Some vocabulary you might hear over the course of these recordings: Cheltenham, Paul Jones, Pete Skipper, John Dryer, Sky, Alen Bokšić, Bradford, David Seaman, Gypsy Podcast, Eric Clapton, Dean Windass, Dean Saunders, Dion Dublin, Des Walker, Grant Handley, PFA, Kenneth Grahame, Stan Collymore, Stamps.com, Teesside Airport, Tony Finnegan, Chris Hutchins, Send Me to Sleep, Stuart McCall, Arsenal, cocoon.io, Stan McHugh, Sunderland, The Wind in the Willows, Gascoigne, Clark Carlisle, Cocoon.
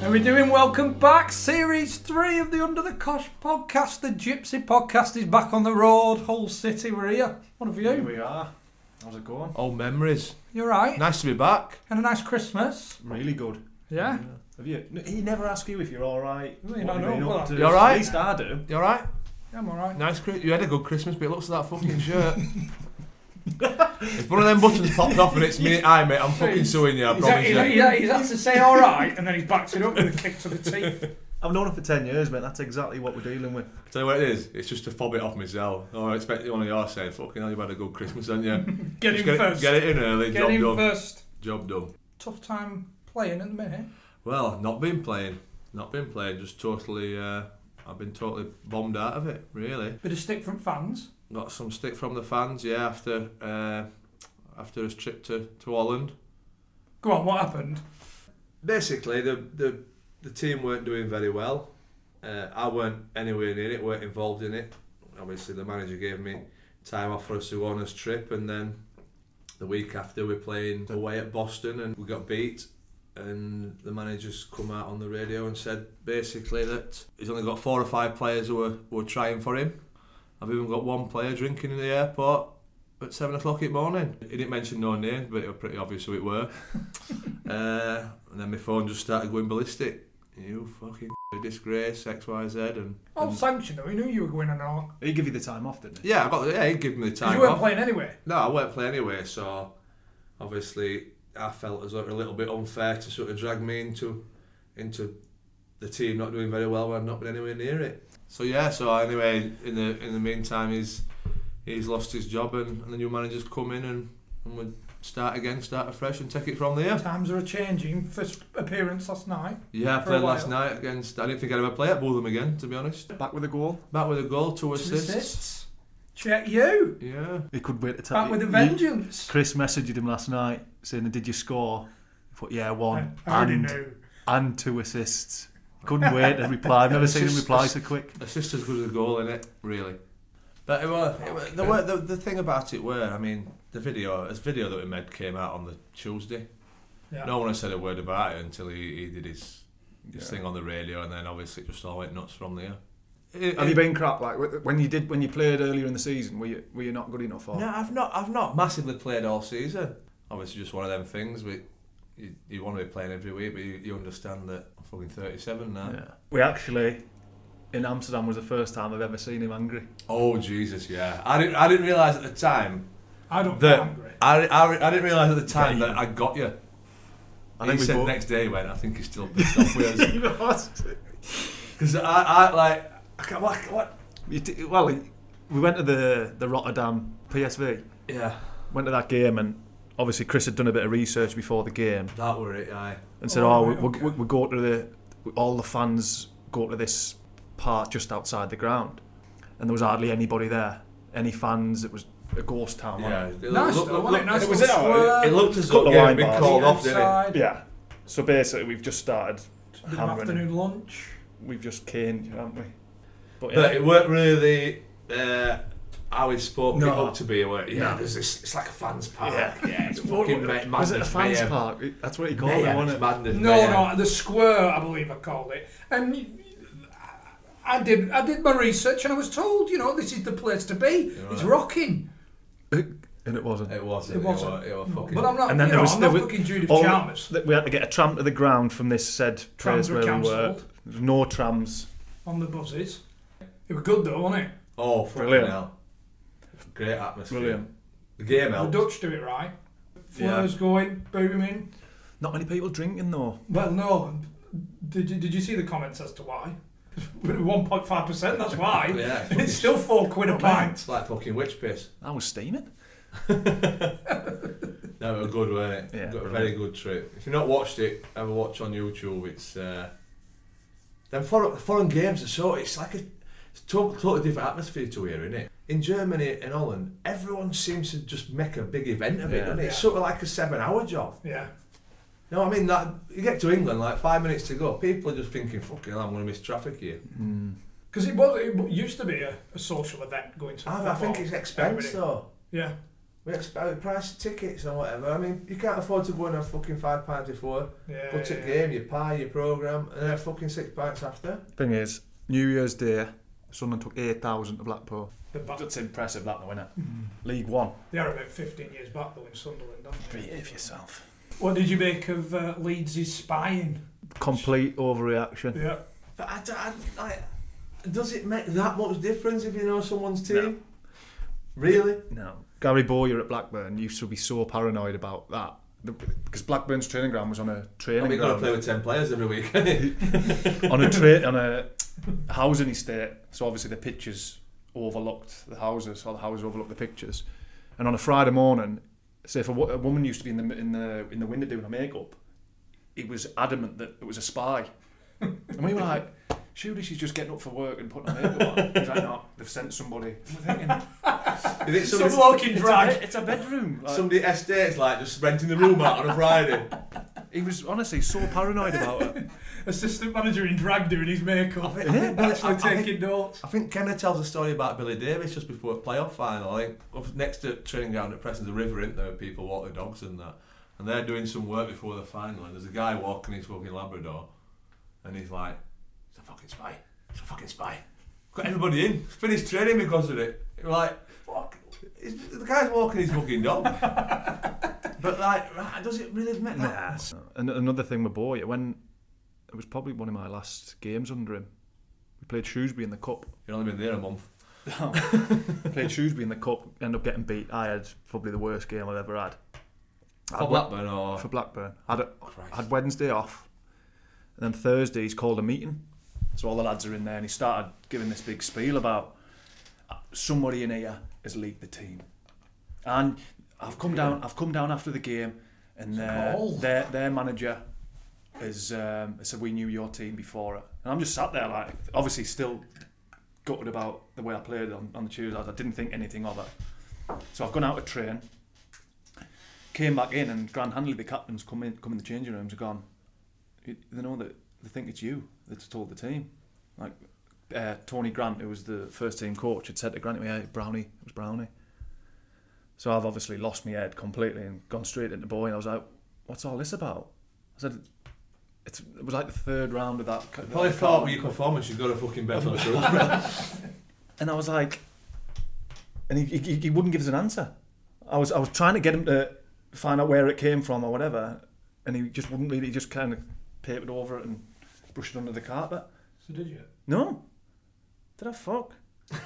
How are we doing? Welcome back. Series 3 of the Under the Cosh podcast. The Gypsy podcast is back on the road. Hull City, we're here. What have you? Here we are. How's it going? Old memories. You're right. Nice to be back. And a nice Christmas. Really good. Yeah. Have you? He never asks you if you're all right. No, no. You all right? At least I do. You all right? Yeah, I'm all right. Nice. You had a good Christmas, but it looks like that fucking shirt. If one of them buttons popped off and it's me, mate, I'm fucking suing you, I promise you. He's had to say alright and then he's backed it up with a kick to the teeth. I've known him for 10 years, mate, that's exactly what we're dealing with. Tell you what it is, it's just to fob it off myself. Oh, I expect one of you saying, fucking hell, you've had a good Christmas, haven't you? Get in first. Get it in early, job done. Tough time playing at the minute. Well, not been playing, just totally, I've been totally bombed out of it, really. Bit of stick from fans. Got some stick from the fans, yeah, after his trip to Holland. Go on, what happened? Basically, the team weren't doing very well. I weren't anywhere near it, weren't involved in it. Obviously, the manager gave me time off for a Suwana's trip, and then the week after, we're playing away at Boston, and we got beat. And the manager's come out on the radio and said, basically, that he's only got 4 or 5 players who were trying for him. I've even got one player drinking in the airport at 7 o'clock in the morning. He didn't mention no name, but it was pretty obvious who it were. And then my phone just started going ballistic. You fucking disgrace, XYZ. And sanctioned though, he knew you were going on and all. He'd give you the time off, didn't he? Yeah, he'd give me the time off. You weren't playing anyway? No, I weren't playing anyway, so obviously I felt as though it was a little bit unfair to sort of drag me into the team not doing very well when I've not been anywhere near it. So anyway, in the meantime, he's lost his job, and the new manager's come in, and we start afresh and take it from there. Times are changing. First appearance last night. Yeah, I played last night against. I didn't think I'd ever play at Bolton again, to be honest. Back with a goal, 2 assists. Check you. Yeah. He could wait to tell you. Back with a vengeance. Chris messaged him last night saying, "Did you score?" I thought, "Yeah, 1 and 2 assists." Couldn't wait to reply. I've never seen him reply so quick. Assist as good as a goal, innit? Really. But the thing about it were, I mean, the video that we made came out on the Tuesday. Yeah. No one had said a word about it until he did his thing on the radio, and then obviously it just all went nuts from there. Have you been crap? Like when you played earlier in the season, were you not good enough? Or? No, I've not massively played all season. Obviously, just one of them things. But you want to be playing every week, but you understand that. Fucking 37 now. Yeah. We actually, in Amsterdam, was the first time I've ever seen him angry. Oh Jesus, yeah. I didn't realise at the time. I don't get angry. I didn't realise at the time that I got you. He said next day when I think he's still pissed off with us. He was. Because we went to the Rotterdam PSV. Yeah. Went to that game and. Obviously, Chris had done a bit of research before the game. That were it, aye. And said, we go to all the fans go to this part just outside the ground. And there was hardly anybody there. Any fans, it was a ghost town. Yeah, it looked as though the game had been called off, didn't it? Yeah. So basically, we've just started hammering. Afternoon lunch. We've just caned, haven't we? But it weren't really how it's supposed to be away. Yeah, there's this. It's like a fans park. Yeah, it's fucking madness. Is it a fans park? That's what you call it, wasn't it? Madness. No, the square, I believe I called it. And I did my research, and I was told, this is the place to be. Right. It's rocking. And it wasn't. It wasn't. It was fucking. But I'm not. And then there was fucking Judith Chalmers. We had to get a tram to the ground from this said place where we were. No trams. On the buses. It was good though, wasn't it? Oh, fucking hell. Great atmosphere. Brilliant. The game helped. The Dutch do it right. Fleurs going, booming. Not many people drinking though. Well, no. Did you see the comments as to why? 1.5%. That's why. It's still £4 a pint. It's like fucking witch piss. I was steaming. No, it was good, wasn't it? Yeah, got a very good trip. If you've not watched it, have a watch on YouTube. It's them foreign games are so. It's like it's totally different atmosphere to here, isn't it? In Germany and Holland, everyone seems to just make a big event of it, doesn't it? It's sort of like a 7-hour job. Yeah. No, I mean that you get to England like 5 minutes to go. People are just thinking, "Fucking hell, I'm going to miss traffic here." Because it used to be a social event going to. I think it's expensive though. Yeah. We price tickets and whatever. I mean, you can't afford to go and have fucking £5 before. Yeah. But at game, your pie, your programme, and then have fucking £6 after. Thing is, New Year's Day, someone took 8,000 to Blackpool. That's impressive, that though, isn't it? League One. They are about 15 years back though in Sunderland, aren't they? Behave yourself. What did you make of Leeds' spying? Complete overreaction. Yeah. But does it make that much difference if you know someone's team? No. Really? No. Gary Boyer at Blackburn used to be so paranoid about that because Blackburn's training ground was on a training ground. We've got to play with 10 players every week. on a housing estate, so obviously the pitches overlooked the houses, or the houses overlooked the pitches. And on a Friday morning, say if a woman used to be in the window doing her makeup, it was adamant that it was a spy, and we were like, surely she's just getting up for work and putting her makeup on. He's like, no, they've sent somebody. We're thinking, some bloke in drag. It's a bedroom. Like. Somebody at estates like just renting the room out on a Friday. He was honestly so paranoid about it. Assistant manager in drag doing his makeup. I think, taking notes. I think Kenner tells a story about Billy Davis just before a playoff final. I think up next to training ground at Preston, the river, isn't there? People walk their dogs and that. And they're doing some work before the final. And there's a guy walking his fucking Labrador. And he's like, It's a fucking spy. Got everybody in. Finished training because of it. You're like, fuck. The guy's walking his fucking dog. But like, does it really matter? Nah. And another thing with Boy, when it was probably one of my last games under him, we played Shrewsbury in the cup. You've only been there a month. Played Shrewsbury in the cup. End up getting beat. I had probably the worst game I've ever had. For Blackburn. I had Wednesday off, and then Thursday he's called a meeting. So all the lads are in there, and he started giving this big spiel about somebody in here has leaked the team. And I've come down after the game, and their manager has said, we knew your team before it. And I'm just sat there, like, obviously still gutted about the way I played on the Tuesday. I didn't think anything of it. So I've gone out to train, came back in, and Grant Handley, the captain's come in the changing rooms and gone, they know that. They think it's you that's told the team. Like Tony Grant, who was the first team coach, had said to Grant, "Yeah, Brownie, it was Brownie." So I've obviously lost my head completely and gone straight into Boy. And I was like, "What's all this about?" I said, "It was like the third round of that." You probably thought with your performance, you've got a fucking bet on the And I was like, and he wouldn't give us an answer. I was trying to get him to find out where it came from or whatever, and he just wouldn't really. He just kind of papered over it and brushed it under the carpet. So did you? No. Did I fuck?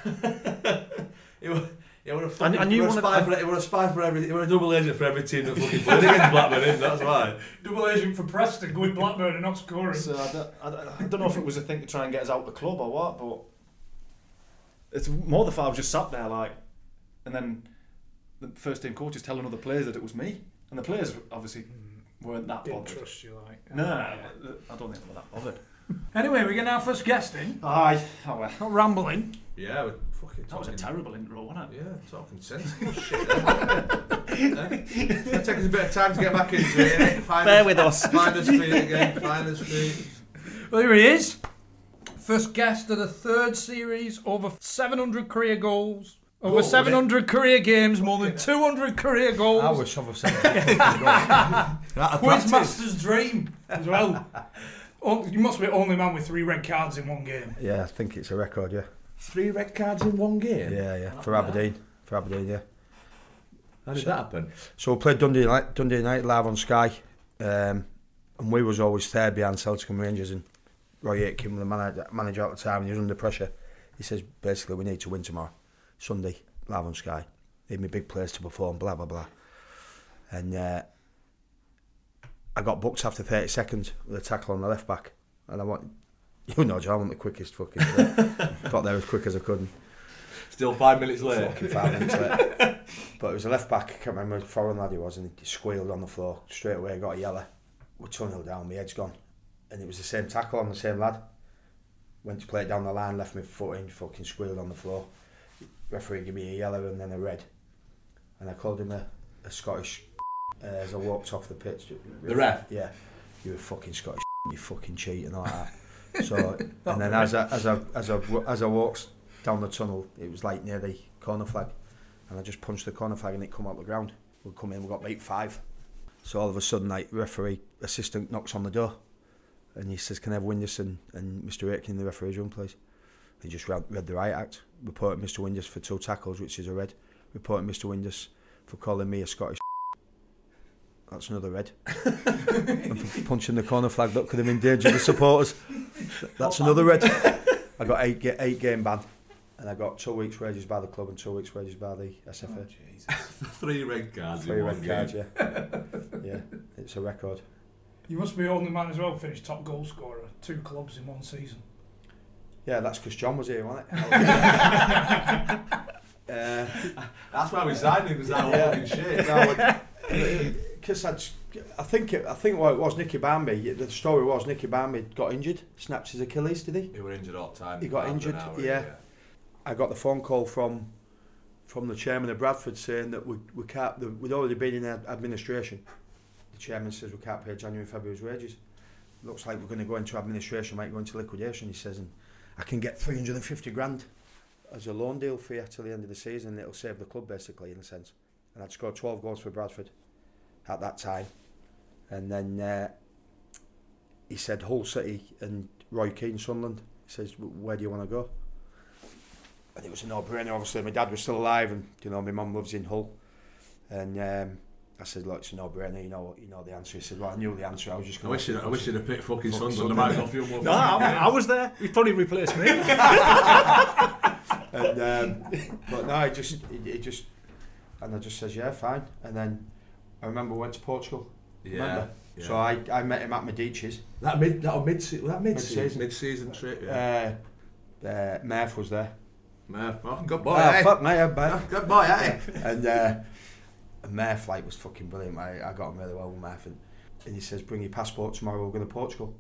It were a spy for every. It were a double agent for every team that fucking played against Blackburn. That's why. Double agent for Preston going Blackburn and not scoring. So I don't know if it was a thing to try and get us out of the club or what, but it's more the fact I was just sat there like, and then the first team coaches telling other players that it was me, and the players obviously. Weren't that bothered. Didn't trust you, like. No, I don't think they were that bothered. Anyway, we're getting our first guest in. Aye. Oh, well. Not rambling. Yeah, we're fucking talking. That was a terrible intro, wasn't it? Yeah, talking sense. Shit. It'll take us a bit of time to get back into it, innit? Find us feet again. Find us feet. Well, here he is. First guest of the third series, over 700 career goals. Over 700 career games, more than 200 career goals. I wish I've said that. Quizmaster's dream as well. You must be the only man with 3 red cards in one game. Yeah, I think it's a record, yeah. 3 red cards in one game? Yeah, yeah, for Aberdeen. For Aberdeen, yeah. How did that happen? So we played Dundee United live on Sky, and we was always third behind Celtic and Rangers, and Roy Aitken, the manager at the time, and he was under pressure. He says, basically, we need to win tomorrow. Sunday, live on Sky. Need me big players to perform, blah, blah, blah. And I got booked after 30 seconds with a tackle on the left back. And I want, you know, John, I want the quickest fucking player. Got there as quick as I could. Still 5 minutes late. Fucking 5 minutes late. But it was a left back, I can't remember, foreign lad he was, and he squealed on the floor. Straight away, got a yellow. We're tunnelled down, my head's gone. And it was the same tackle on the same lad. Went to play it down the line, left me foot in, fucking squealed on the floor. Referee gave me a yellow and then a red, and I called him a Scottish as I walked off the pitch. The ref? Yeah. You were fucking Scottish, you fucking cheat and all that. So, and then as I walked down the tunnel, it was like near the corner flag, and I just punched the corner flag and it come out the ground. We come in, we got beat 5. So all of a sudden, like, referee assistant knocks on the door, and he says, "Can I have Windus and Mr. Aitken in the referee's room, please?" He just read the right act. Reported Mr. Windus for 2 tackles, which is a red. Reported Mr. Windus for calling me a Scottish. That's another red. And for punching the corner flag that could have endangered the supporters. That's another red. I got 8 game ban, and I got 2 weeks wages by the club and 2 weeks wages by the SFA. Oh, Jesus. 3 red cards. 3 red cards. Yeah, yeah. It's a record. You must be the only man as well finished top goal scorer 2 clubs in one season. Yeah, that's because John was here, wasn't it? That's why we signed him, because that fucking shit. No, because I think what it was, Nicky Barmby, the story was Nicky Barmby got injured, snapped his Achilles, did he? He was injured all the time. He got injured, yeah. I got the phone call from the chairman of Bradford saying that we can't, we'd already been in administration. The chairman says we can't pay January and February's wages. Looks like we're going to go into administration, might go into liquidation, he says, and I can get 350 grand as a loan deal for you till the end of the season, and it'll save the club basically in a sense. And I'd scored 12 goals for Bradford at that time. And then he said, Hull City and Roy Keane, Sunderland. He says, where do you want to go? And it was a no-brainer, obviously. My dad was still alive, and you know, my mum lives in Hull. And I said, look, it's a no-brainer, you know the answer. He said, well, I knew the answer, I was just going to... I wish you'd have picked fucking Sunderland. No, I was there. He probably replaced me. And, but no, it just... And I just says, yeah, fine. And then I remember we went to Portugal. Yeah. Yeah. So I met him at Medici's. That mid-season? Mid-season trip, yeah. Murph was there. Murph, oh, good boy, eh? Fuck Murph, man. Good boy, eh? And... Murph like was fucking brilliant. I got on really well with Murph, and he says, bring your passport tomorrow, we're going to Portugal.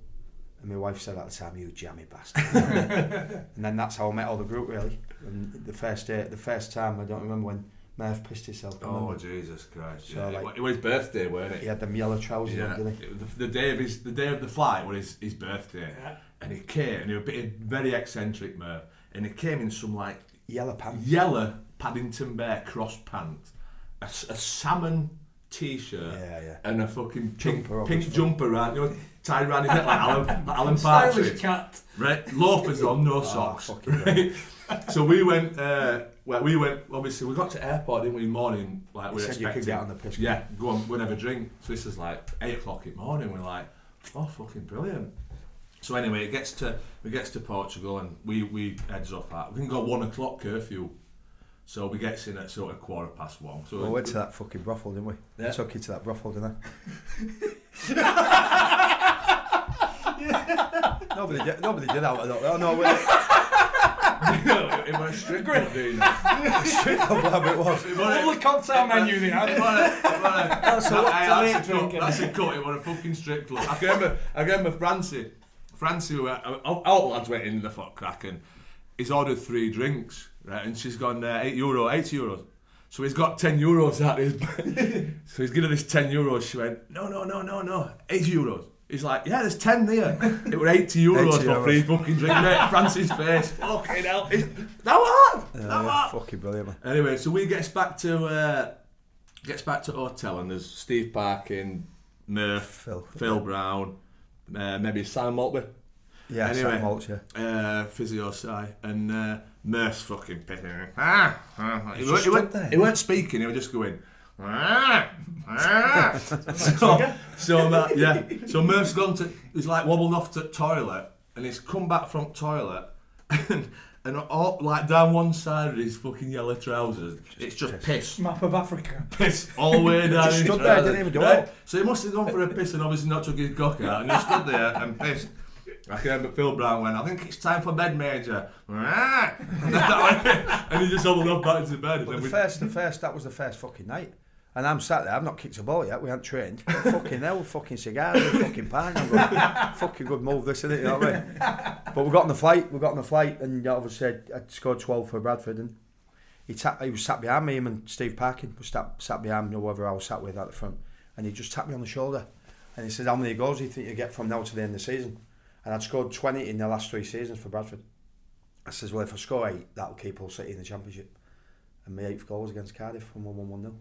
And my wife said at the time, you jammy bastard. And then that's how I met all the group really. And the first time I don't remember when Murph pissed himself. Oh, Jesus Christ. So, yeah. Like, it was his birthday, weren't it? He had them yellow trousers on, didn't he? The day of the flight was his birthday. Yeah. And he came, and he was a very eccentric Murph, and he came in some like yellow Paddington Bear cross pants, a salmon t-shirt, and a fucking pink jumper around, you know, tied around his neck like Alan Partridge. Cat. Right, loafers on, no socks. Right? So we went. Obviously, we got to the airport, didn't we? In the morning, like we were expecting. You could get on the piss. Yeah, go on. We'll have a drink. So this is like 8:00 in the morning. We're like, oh, fucking brilliant. So anyway, it gets to Portugal, and we heads off at. We can go 1:00 curfew. So we gets in at sort of 1:15. So we went to that fucking brothel, didn't we? Yeah. We took you to that brothel, didn't I? Yeah. Nobody did that. It was strip club, dude. Strip club, it was. All the cocktail menu they had. That's a cut. It was a fucking strip club. I remember Francie, all lads went in the fuck crack, and he's ordered 3 drinks. Right, and she's gone €80. So he's got €10 out of his. So he's given her this €10. She went, no, €8. He's like, yeah, there's 10 there. It were €80 for free fucking drink. Francis face. Fucking hell. That hard. Fucking brilliant, man. Anyway, so we gets back to hotel, and there's Steve Parkin, Murph, Phil Brown, maybe Sam Maltby. Yeah, anyway, Sam Maltby. Physio Sai. And Murph's fucking pissing. He weren't speaking, he was just going... So Murph's gone to, he's like wobbled off to toilet, and he's come back from toilet, and all, like down one side of his fucking yellow trousers, it's just piss. Map of Africa. Piss all the way down. Just stood there, didn't even go up. So he must have gone for a piss and obviously not took his cock out, and he stood there and pissed. I can remember Phil Brown went, I think it's time for bed, Major. And he just hobbled off back into bed. But that was the first fucking night. And I'm sat there, I've not kicked a ball yet, we haven't trained. Fucking hell, fucking cigars, fucking pint. I'm going, fucking good move, this, isn't it? You know what I mean? But we got on the flight, and obviously I scored 12 for Bradford, and he was sat behind me, him and Steve Parkin was sat behind me, whoever I was sat with at the front, and he just tapped me on the shoulder. And he said, how many goals do you think you get from now to the end of the season? And I'd scored 20 in the last three seasons for Bradford. I says, well, if I score 8, that'll keep Hull City in the Championship. And my 8th goal was against Cardiff from 1-1-1-0.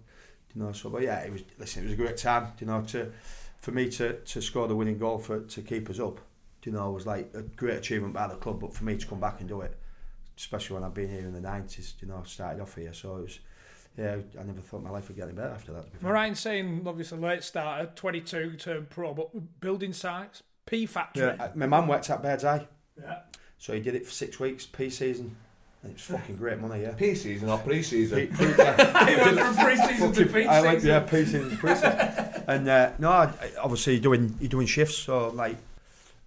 You know, so but yeah, it was a great time. You know, for me to score the winning goal to keep us up, you know, was like a great achievement by the club. But for me to come back and do it, especially when I've been here in the '90s, you know, I started off here, so it was. Yeah, I never thought my life would get any better after that. Ryan's saying obviously late starter, 22 turned pro, but building sites, pea factory. Yeah, my mum worked at Bird's Eye. Yeah. So he did it for 6 weeks, pea season. And it's fucking great money, yeah. Pre-season or pre-season? He went from pre-season to pre-season. I went, yeah, pre-season to pre-season. And obviously you're doing shifts, so like,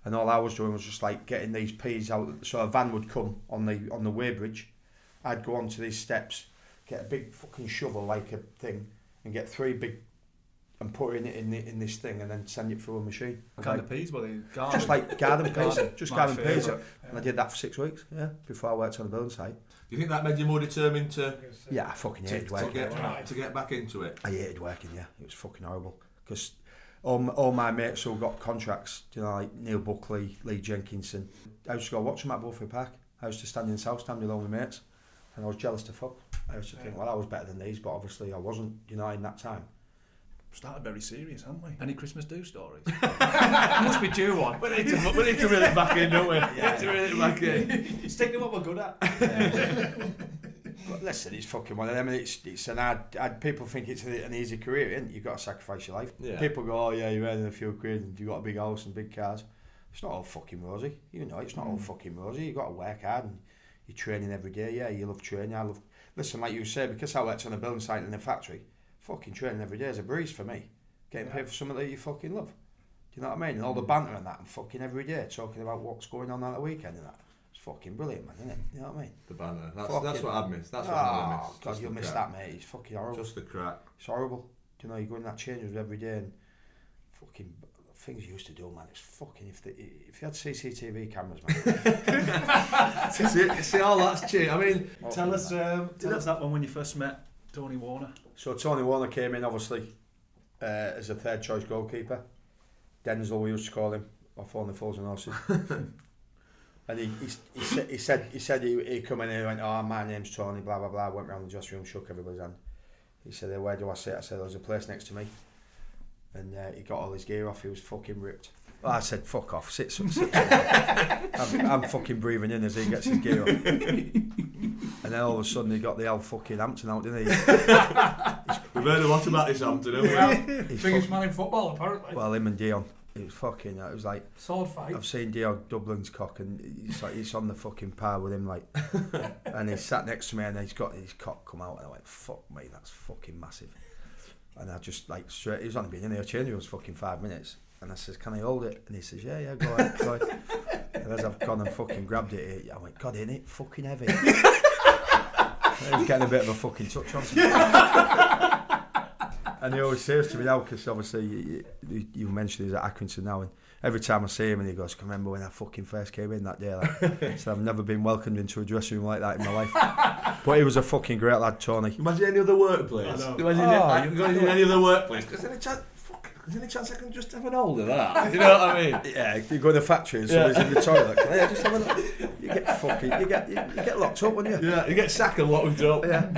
and all I was doing was just like getting these peas out. So a van would come on the weighbridge. I'd go onto these steps, get a big fucking shovel like a thing, and get 3 big, and put it in this thing, and then send it through a machine. What kind of peas were they? Garden? Just like garden peas. Just garden peas. Yeah. And I did that for 6 weeks, yeah, before I worked on the building site. Do you think that made you more determined to... Yeah, I fucking hated working. To get back into it? I hated working, yeah. It was fucking horrible. Because all my mates who got contracts, you know, like Neil Buckley, Lee Jenkinson, I used to go watch them at Bulford Park. I used to stand in the south stand with all my mates, and I was jealous to fuck. I used to think, well, I was better than these, but obviously I wasn't, you know, in that time. Started very serious, haven't we? Any Christmas do stories? Must be due one. We need to reel it back in, don't we? Yeah. We need to reel it back in. Stick to what we're good at. But listen, it's fucking one of them. It's an ad. People think it's an easy career, isn't it? You've got to sacrifice your life. Yeah. People go, oh yeah, you're earning a few quid and you've got a big house and big cars. It's not all fucking rosy. You know, it's not all fucking rosy. You've got to work hard and you're training every day. Yeah, you love training. I love... Listen, like you say, because I worked on a building site in a factory, fucking training every day is a breeze for me. Getting paid for something that you fucking love. Do you know what I mean? And all the banter and that, and fucking every day talking about what's going on at the weekend and that. It's fucking brilliant, man, isn't it? You know what I mean? The banter. That's what I've missed. That's what I've missed. God, you'll miss that, mate. It's fucking horrible. Just the crack. It's horrible. Do you know, you're going in that change room every day and fucking things you used to do, man. It's fucking, if you had CCTV cameras, man. see, all that's cheap. I mean, tell us that one when you first met Tony Warner. So Tony Warner came in, obviously, as a third choice goalkeeper. Denzel, we used to call him, off on the Fools and Horses. And he said he come in and he went, oh, my name's Tony, blah, blah, blah. Went round the dressing room, shook everybody's hand. He said, hey, where do I sit? I said, there's a place next to me. And he got all his gear off, he was fucking ripped. Well, I said, fuck off, sit. I'm fucking breathing in as he gets his gear off. And then all of a sudden he got the old fucking Hampton out, didn't he? We've heard a lot about this Hampton, haven't we? Biggest man in football, apparently. Well, him and Dion. It was fucking, it was like... Sword fight. I've seen Dion Dublin's cock, and it's like, it's on the fucking par with him, like. And he sat next to me, and he's got his cock come out, and I went, fuck me, that's fucking massive. And I just, like, straight, he was only been in here, changing rooms fucking 5 minutes. And I says, can I hold it? And he says, yeah, go ahead. And as I've gone and fucking grabbed it, I went, God, ain't it fucking heavy? He was getting a bit of a fucking touch on him. And he always says to me now, because obviously you mentioned he's at Accrington now, and every time I see him and he goes, I remember when I fucking first came in that day, like. So I've never been welcomed into a dressing room like that in my life. But he was a fucking great lad, Tony. Imagine any other workplace. Imagine any other workplace. Because any chance, fucking Is there any chance I can just have an hold of that? You know what I mean? Yeah, you go to the factory and somebody's in the toilet. Yeah, just have a look. You get fucking, you get locked up, wouldn't you? Yeah, you get sacked and locked up. Yeah.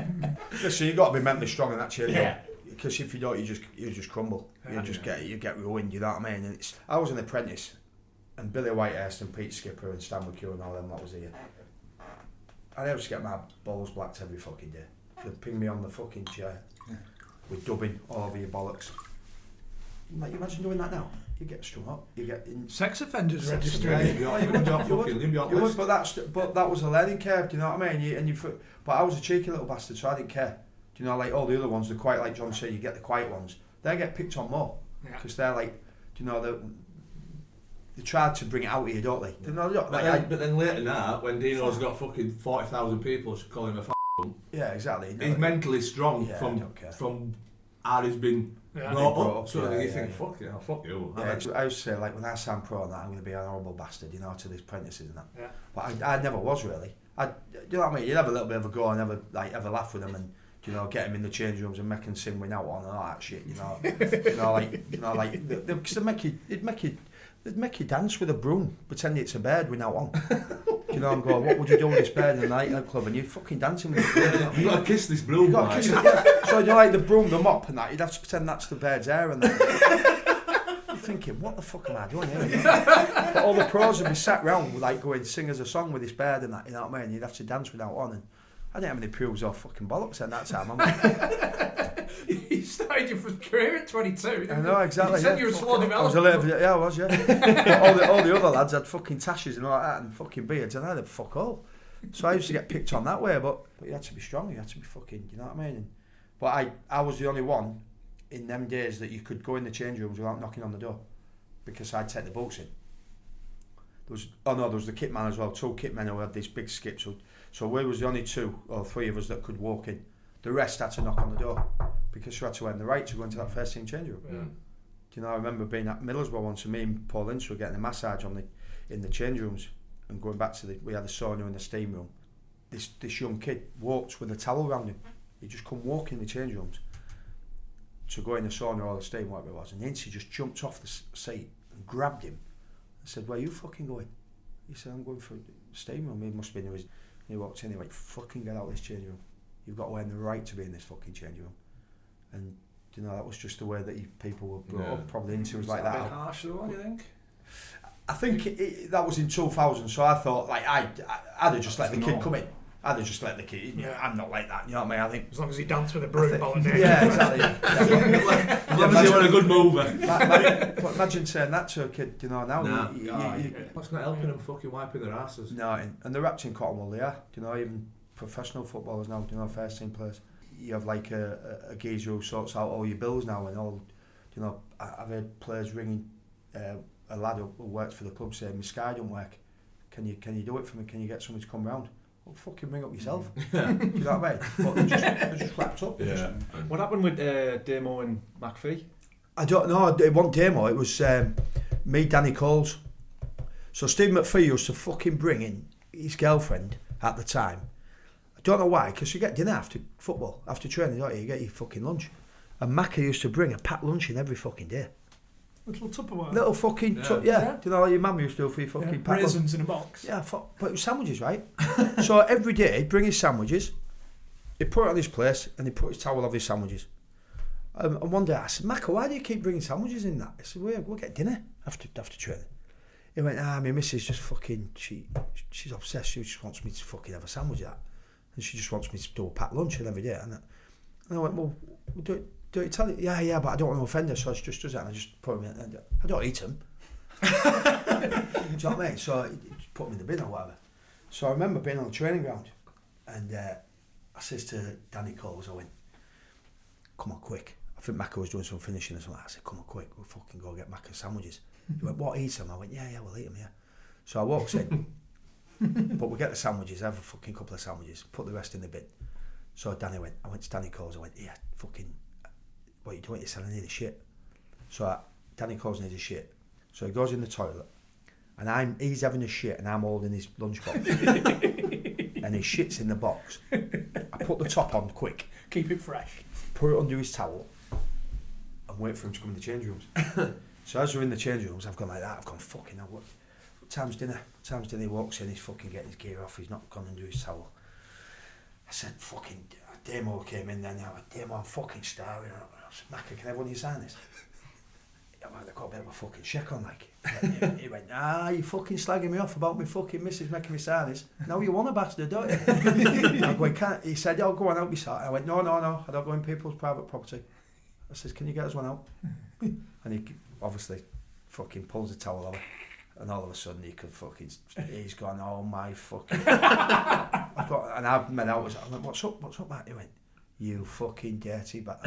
Listen, you've got to be mentally strong in that cheerio. Yeah. Because if you don't, you just crumble. You get ruined. You know what I mean? And I was an apprentice, and Billy Whitehurst and Pete Skipper and Stan McHugh and all them lot was here. I used to get my balls blacked every fucking day. They'd ping me on the fucking chair with dubbing all over your bollocks. Like, you imagine doing that now? You get strung up. You get in sex offenders registering. You would, but that was a learning curve. Do you know what I mean? But I was a cheeky little bastard, so I didn't care. Do you know, like all the other ones, the quiet, like John said, you get the quiet ones. They get picked on more because they're like, do you know, they tried to bring it out of you, don't they? Yeah. But then later now, when Dino's got fucking 40,000 people calling him a f***. Yeah, exactly. He's mentally strong from how he's been brought up. So you think, fuck you, fuck you. I used to say, like, when I sound pro on that, I'm going to be an horrible bastard, you know, to these apprentices and that. Yeah. But I never was really. Do you know what I mean? You'd have a little bit of a go and ever laugh with them and, you know, get him in the change rooms and make him sing win out on and all that shit, you know. you know, like, because they'd make you dance with a broom, pretending it's a bird win out on. You know, I'm going, what would you do with this bird in the nightclub club? And you're fucking dancing with the bird. You've got to kiss this broom. You've got to kiss it, yeah. So, you know, like the broom, the mop and that, you'd have to pretend that's the bird's hair and that. You're thinking, what the fuck am I doing here? But all the pros would be sat round, like, going, sing us a song with this bird and that, you know what I mean? You'd have to dance without on and I didn't have any pools or fucking bollocks at that time. You started your career at 22. I know, exactly. You said you were slow development. Yeah, I was, yeah. all the other lads had fucking tashes and all like that and fucking beards and I had fuck all. So I used to get picked on that way, but you had to be strong, you had to be fucking, you know what I mean? But I was the only one in them days that you could go in the change rooms without knocking on the door because I'd take the books in. There was the kit man as well, two kit men who had these big skips who... So we was the only two or three of us that could walk in. The rest had to knock on the door because you had to earn the right to go into that first team change room. Yeah. Do you know, I remember being at Middlesbrough once and me and Paul Ince were getting a massage in the change rooms and going back to we had a sauna in the steam room. This young kid walked with a towel around him. He just come walk in the change rooms to go in the sauna or the steam, whatever it was. And Ince just jumped off the seat and grabbed him and said, "Where are you fucking going?" He said, "I'm going for the steam room." He must have been his... He walked in, he went, "Fucking get out of this change room. You've got to earn the right to be in this fucking change room." And, you know, that was just the way that people were brought up, probably into was like that. A bit harsh though, you think? I think that was in 2000, so I thought, like, I'd have just let the kid come in. I'd have just let the kid, yeah. I'm not like that, you know what I mean? I think, as long as he danced with a broom ball and day. Yeah, exactly. As long as he was a good mover. Imagine saying that to a kid, you know, now. No. That's not helping them fucking wiping their asses. No, and they're wrapped in cotton wool, yeah. You know, even professional footballers now, you know, first team players. You have like a geezer who sorts out all your bills now and all, you know, I've heard players ringing a lad who works for the club saying, "My Sky don't work. Can you do it for me? Can you get someone to come round?" Well, fucking ring up yourself. Yeah. Do you know what I mean? But they're just wrapped up. Yeah. What happened with Damo and McPhee? I don't know. It wasn't Damo. It was me, Danny Coles. So Steve McPhee used to fucking bring in his girlfriend at the time. I don't know why, because you get dinner after football, after training, don't you? You get your fucking lunch. And Mackie used to bring a packed lunch in every fucking day. Little Tupperware. Little fucking, yeah. Do you know what your mum used to do for your fucking pack? Raisins in a box. Yeah, but it was sandwiches, right? So every day he'd bring his sandwiches, he'd put it on his place, and he'd put his towel over his sandwiches. And one day I said, "Macca, why do you keep bringing sandwiches in that?" I said, we'll get dinner after training. He went, "My missus just fucking, she's obsessed, she just wants me to fucking have a sandwich at that. And she just wants me to do a packed lunch and every day." And I went, "Well, we'll do it. Don't you tell it?" Yeah, but I don't want to offend her, so she just does that and I just put him in and I don't eat him. Do you know what I mean? So he just put him in the bin or whatever. So I remember being on the training ground and I says to Danny Coles, I went, "Come on, quick." I think Macca was doing some finishing or something. I said, "Come on, quick, we'll fucking go get Macca sandwiches." He went, "What, eat them?" I went, yeah, we'll eat them, yeah. So I walked in, but we get the sandwiches, have a fucking couple of sandwiches, put the rest in the bin. So Danny went, I went to Danny Coles, I went, "Yeah, fucking, what are you doing?" He said, "I need a shit." So Danny Coles needs a shit. So he goes in the toilet and he's having a shit and I'm holding his lunchbox. And his shit's in the box. I put the top on quick. Keep it fresh. Put it under his towel. I I'm waiting for him to come in the change rooms. So as we're in the change rooms, I've gone like that, I've gone, fucking hell, what time's dinner? What time's dinner? He walks in, he's fucking getting his gear off, he's not gone under his towel. I said, fucking, Damo came in then, Damo, I'm fucking starving. I said, Macca, can everyone sign this? I'm like, they've got a bit of a fucking check on, like. He went, ah, you fucking slagging me off about me fucking missus making me sign this. No, you want a bastard, don't you? I'm going, can't. He said, oh, go on out, be sorry. I went, no, I don't go in people's private property. I said, can you get us one out? And he obviously fucking pulls the towel over. And all of a sudden he could fucking, he's gone, oh my fucking. And I've met out, I went, what's up, Matt? He went, you fucking dirty bat.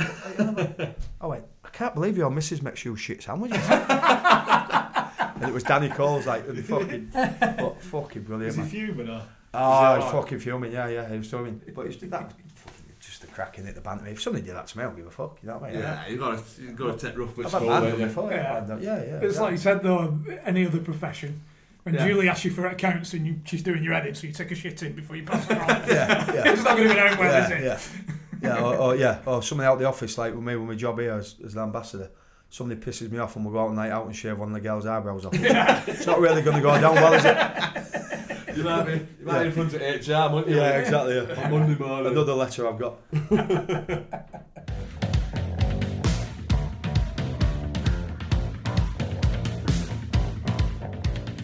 I went, I can't believe your missus makes you shit sandwiches. And it was Danny Cole's, like, and fucking brilliant. Was he fuming or? Oh, he was fucking fuming, yeah, he was fuming. But it's that, just the crack in it, the banter. If somebody did that to me, I don't give a fuck, you know what I mean? Yeah, you've got to take rough with school. I've had them before. It's like you said, though, any other profession. When Julie asks you for accounts and she's doing your editing, so you take a shit in before you pass her on. It's not going to be down well, is it? Or somebody out the office, like with me, with my job here as the ambassador, somebody pisses me off and we'll go out on night out and shave one of the girls' eyebrows off. It's not really going to go down well, is it? You might be in front of HR, won't you? Yeah, exactly. Yeah. On Monday morning. Another letter I've got.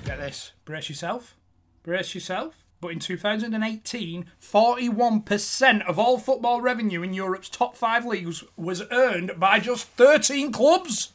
Get this. Brace yourself. But in 2018, 41% of all football revenue in Europe's top five leagues was earned by just 13 clubs.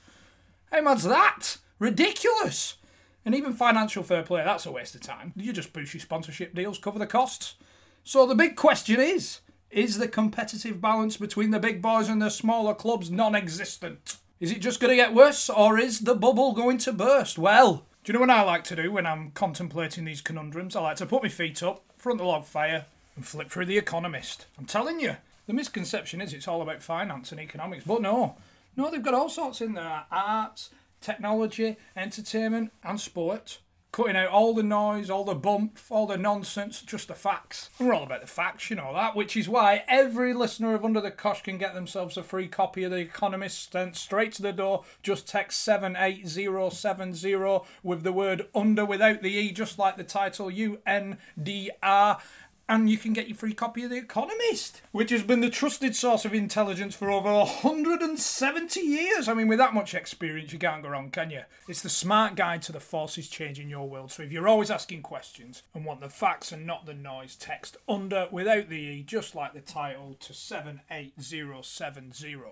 How mad's that? Ridiculous. And even financial fair play, that's a waste of time. You just boost your sponsorship deals, cover the costs. So the big question is the competitive balance between the big boys and the smaller clubs non-existent? Is it just going to get worse, or is the bubble going to burst? Well, do you know what I like to do when I'm contemplating these conundrums? I like to put my feet up, front the log fire, and flip through The Economist. I'm telling you, the misconception is it's all about finance and economics, but no, they've got all sorts in there. Arts, technology, entertainment, and sport. Cutting out all the noise, all the bump, all the nonsense, just the facts. And we're all about the facts, you know that, which is why every listener of Under the Cosh can get themselves a free copy of The Economist sent straight to the door. Just text 78070 with the word under without the E, just like the title, UNDR. And you can get your free copy of The Economist, which has been the trusted source of intelligence for over 170 years. I mean, with that much experience, you can't go wrong, can you? It's the smart guide to the forces changing your world. So if you're always asking questions and want the facts and not the noise, text under without the E, just like the title, to 78070.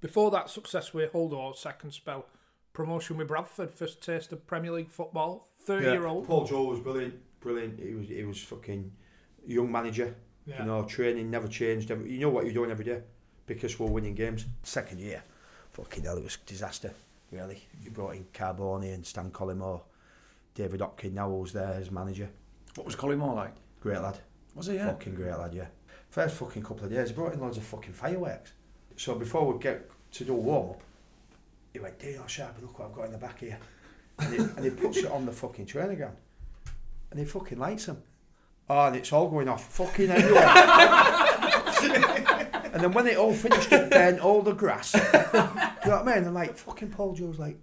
Before that, success with Hull, second spell, promotion with Bradford, first taste of Premier League football, 30-year-old. Paul Joe was brilliant. He was fucking young manager. Yeah. You know, training never changed. You know what you're doing every day because we're winning games. Second year, fucking hell, it was a disaster, really. You brought in Carboni and Stan Collymore, David Hopkin, now who's there as manager. What was Collymore like? Great lad. Was he, yeah? Fucking great lad, yeah. First fucking couple of days, he brought in loads of fucking fireworks. So before we get to do a warm-up, he went, Dino Sharp, look what I've got in the back here. And he puts it on the fucking training ground. And he fucking lights them. Oh, and it's all going off fucking everywhere. And then when it all finished, it burned all the grass. Do you know what I mean? And like, fucking Paul Joe's like,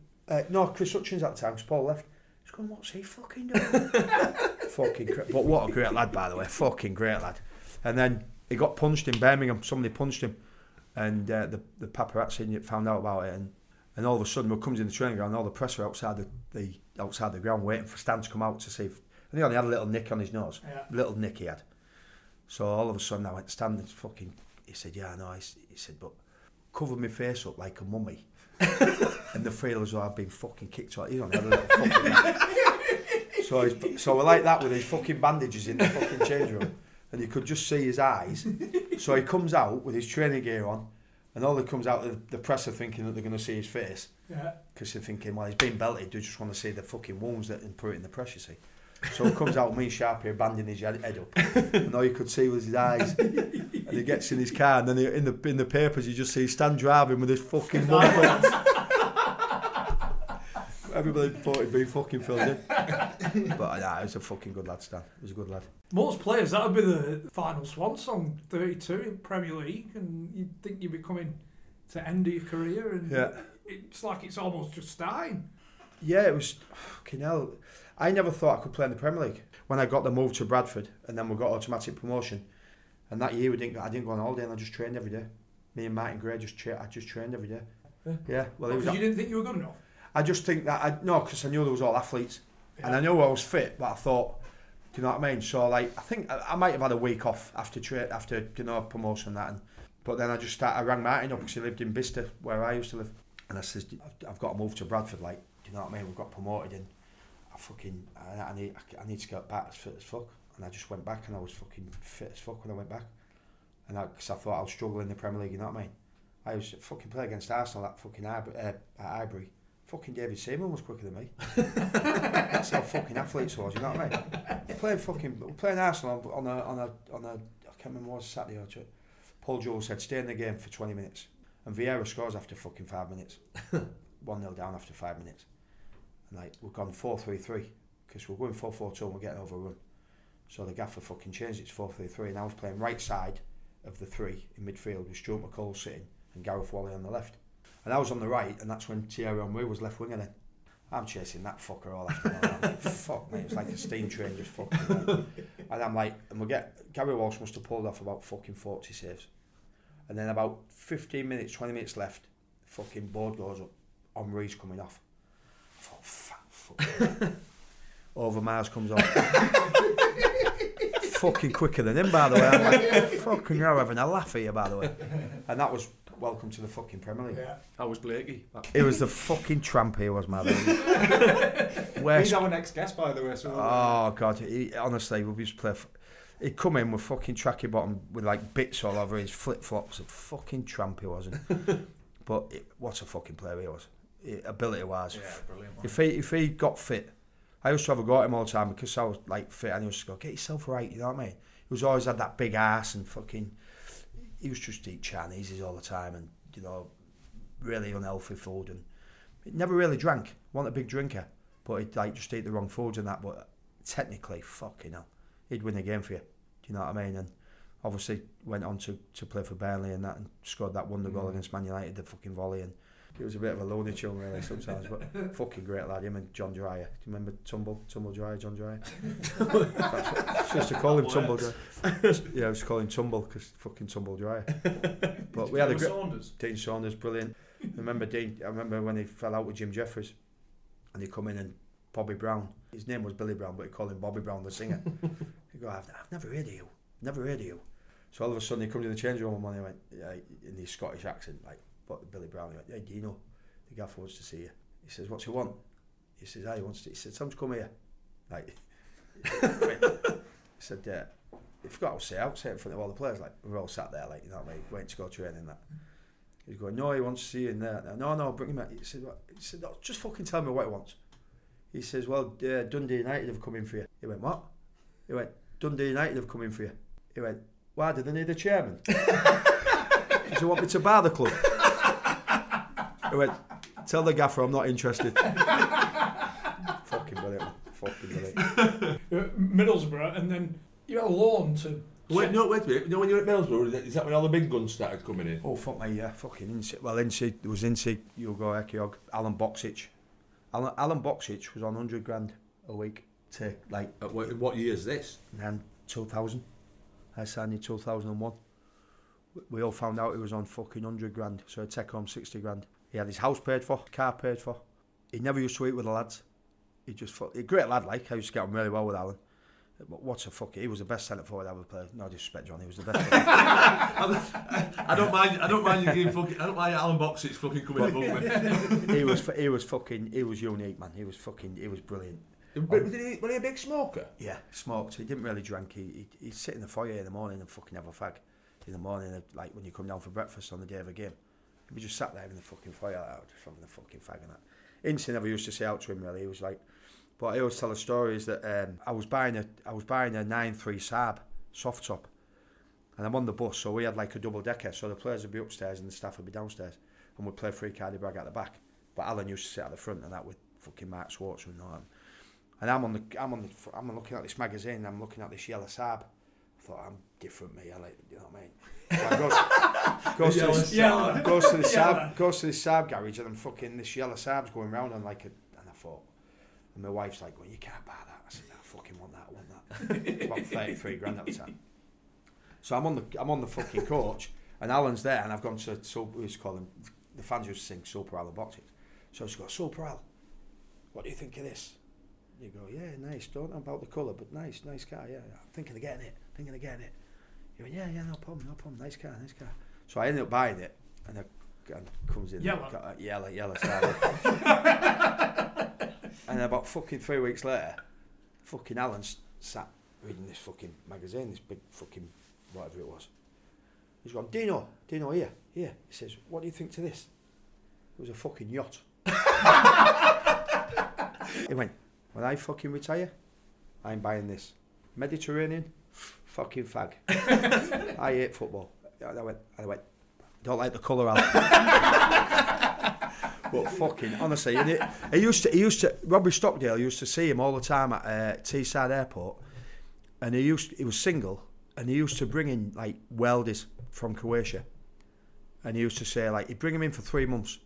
no, Chris Hutchins at the time, because Paul left. He's going, what's he fucking doing? Fucking crap. But what a great lad, by the way. Fucking great lad. And then he got punched in Birmingham. Somebody punched him. And the paparazzi found out about it, and all of a sudden, we comes in the training ground, and all the press are outside the ground waiting for Stan to come out to see. And he only had a little nick on his nose, little nick he had. So all of a sudden, I went, Stan, he said, yeah, I know. He said, but cover my face up like a mummy, and the feel as though I've been fucking kicked out. He's only had a little fucking. So we're like that with his fucking bandages in the fucking change room. And you could just see his eyes. So he comes out with his training gear on, and all that comes out of the press are thinking that they're going to see his face. Yeah. Because they're thinking, well, he's been belted, they just want to see the fucking wounds that and put it in the press, you see. So he comes out, me and Sharp here, banding his head up. And all you could see was his eyes. And he gets in his car, and then in the papers, you just see Stan driving with his fucking mummy. Everybody thought he'd been fucking filled in. But nah, he was a fucking good lad, Stan. He was a good lad. Most players, that would be the final swan song, 32 in Premier League, and you'd think you'd be coming to end of your career, and it's like it's almost just time. Yeah, it was fucking hell. I never thought I could play in the Premier League. When I got the move to Bradford, and then we got automatic promotion, and that year I didn't go on holiday, and I just trained every day. Me and Martin Gray, I just trained every day. Yeah, well, because you didn't think you were good enough? I just think that, because I knew there was all athletes, and I knew I was fit, but I thought, do you know what I mean? So, like, I think I might have had a week off after you know, promotion and that, but then I rang Martin up, because he lived in Bicester, where I used to live, and I said, I've got to move to Bradford, like, do you know what I mean? We've got promoted, and I need to get back as fit as fuck, and I just went back, and I was fucking fit as fuck when I went back, and because I thought I was struggling in the Premier League, you know what I mean? I was fucking playing against Arsenal at fucking Highbury. Fucking David Seaman was quicker than me. That's how fucking athletes was, you know what I mean? We're playing Arsenal on a I can't remember what it was, Saturday or something. Paul Jewell said, stay in the game for 20 minutes. And Vieira scores after fucking 5 minutes. 1-0 down after 5 minutes. And like, we've gone 4-3-3, because we're going 4-4-2 and we're getting overrun. So the gaffer fucking changed it to 4-3-3, and I was playing right side of the three in midfield with Stuart McCall sitting and Gareth Wally on the left. And I was on the right, and that's when Thierry Henry was left winger then. I'm chasing that fucker all afternoon. I'm like, fuck me, it's like a steam train just fucking like. And I'm like, and Gary Walsh must have pulled off about fucking 40 saves. And then about 15 minutes, 20 minutes left, fucking board goes up, Henry's coming off. I thought, fuck. Over Mars comes off. Fucking quicker than him, by the way. I'm like, fucking hell, having a laugh at you, by the way. And that was... Welcome to the fucking Premier League. Yeah. How was Blakey? It was the fucking tramp he was, man. He's our next guest, by the way. So God. He, honestly, we used to play... He'd come in with fucking tracky bottom with, like, bits all over his flip-flops. A fucking tramp he was. But what a fucking player he was. Ability-wise. Yeah, brilliant one. If he got fit... I used to have a go at him all the time because I was, like, fit. And he used to go, get yourself right, you know what I mean? He was always had that big ass and fucking... He was just eating Chinese all the time, and you know, really unhealthy food, and he never really drank. Wasn't a big drinker, but he'd like just eat the wrong foods and that. But technically, fucking hell, he'd win a game for you. Do you know what I mean? And obviously went on to play for Burnley and that, and scored that wonder goal against Man United, the fucking volley. And it was a bit of a lonely tune really sometimes, but fucking great lad. Him and John Dryer. Do you remember Tumble Dryer, John Dryer? I used to call him Tumble Dryer. Yeah, I was calling Tumble because fucking Tumble Dryer. But we had a great Dean Saunders, brilliant. I remember when he fell out with Jim Jeffries, and he come in and Bobby Brown. His name was Billy Brown, but he called him Bobby Brown, the singer. He go, I've never heard of you. Never heard of you. So all of a sudden he comes in the change room and he went, yeah, in his Scottish accent, like. Billy Brown, he went, hey Dino, the gaffer wants to see you. He says, what's he want? He says, he wants to. He said, Tom's come here. Like, he said, yeah, he forgot I'll say it in front of all the players. Like, we're all sat there, like, you know what I mean, waiting to go training and that. He's going, no, he wants to see you in there. No, bring him out. He said, what? He said, no, just fucking tell me what he wants. He says, well, Dundee United have come in for you. He went, what? He went, Dundee United have come in for you. He went, why do they need a chairman? Does he want me to bar the club? I went, tell the gaffer I'm not interested. Fucking brilliant, man. Fucking brilliant. You're at Middlesbrough, and then you had a loan to... Wait a minute. No, when you were at Middlesbrough, is that when all the big guns started coming in? Oh, fuck me, yeah. Fucking Ince. Well, Ince, Hugo Ekiog, Alen Bokšić. Alen Bokšić was on 100 grand a week to, like... What year is this? And 2000. I signed in 2001. We all found out he was on fucking 100 grand, so he'd take home 60 grand. He had his house paid for, car paid for. He never used to eat with the lads. He just fucked. A great lad, like. I used to get on really well with Alan. But what a fuck. He was the best centre forward I ever played. No disrespect, John. He was the best. I don't mind you giving fucking. I don't mind Alen Bokšić fucking coming above me. He was fucking. He was unique, man. He was fucking. He was brilliant. Was he a big smoker? Yeah, smoked. He didn't really drink. He'd sit in the foyer in the morning and fucking have a fag. In the morning, like when you come down for breakfast on the day of a game. We just sat there in the fucking fire, like, just having the fucking fag and that. Ince never used to say out to him really. He was like, but I always tell a story is that I was buying a 9.3 Saab soft top, and I'm on the bus, so we had like a double decker, so the players would be upstairs and the staff would be downstairs, and we'd play free cardi brag at the back. But Alan used to sit at the front, and that with fucking Mark Schwartz and all that. And I'm looking at this magazine. I'm looking at this yellow Saab. I thought, I'm different, me. I like, you know what I mean? So I goes to this Saab garage, and I'm fucking this yellow Saab's going round, and I thought, and my wife's like, well, you can't buy that. I said, no, I fucking want that. It's about 33 grand at the time. So I'm on the fucking coach, and Alan's there, and I've gone to the fans used to sing Super Al and boxes. So I just go, Super Al, what do you think of this? You go, yeah, nice, don't know about the colour, but nice car, yeah. I'm thinking of getting it. You went, yeah, no problem, nice car. So I ended up buying it, and it comes in, yellow side. And about fucking 3 weeks later, fucking Alan's sat reading this fucking magazine, this big fucking whatever it was. He's gone, Dino, here. He says, what do you think to this? It was a fucking yacht. He went, when I fucking retire, I'm buying this. Mediterranean, fucking fag. I hate football. I went, don't like the colour, Al. But fucking, honestly, he used to, Robbie Stockdale used to see him all the time at Teesside Airport, and he was single, and he used to bring in, like, welders from Croatia, and he used to say, like, he'd bring them in for 3 months,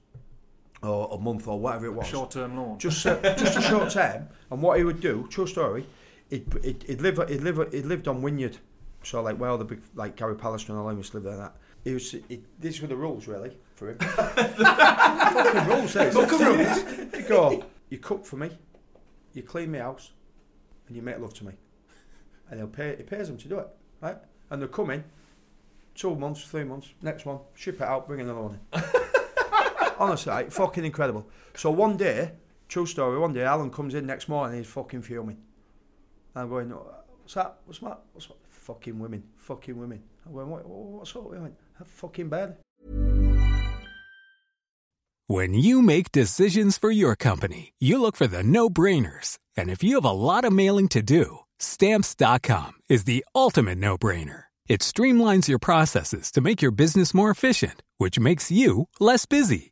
or a month, or whatever it was. Short-term loan. Just a short term. And what he would do, true story, he'd lived on Wynyard, so like where all the big, like Gary Pallister and all them used to live there and that. These were the rules, really, for him. Fucking rules, there. You go, you cook for me, you clean my house, and you make love to me. And he pays them to do it, right? And they'll come in, 2 months, 3 months, next one, ship it out, bring another one in. Honestly, like, fucking incredible. So one day, true story, Alan comes in next morning, he's fucking fuming. And I'm going, what's that? What's that? What's that? Fucking women. I'm going, what's up? He went, fucking bad. When you make decisions for your company, you look for the no-brainers. And if you have a lot of mailing to do, Stamps.com is the ultimate no-brainer. It streamlines your processes to make your business more efficient, which makes you less busy.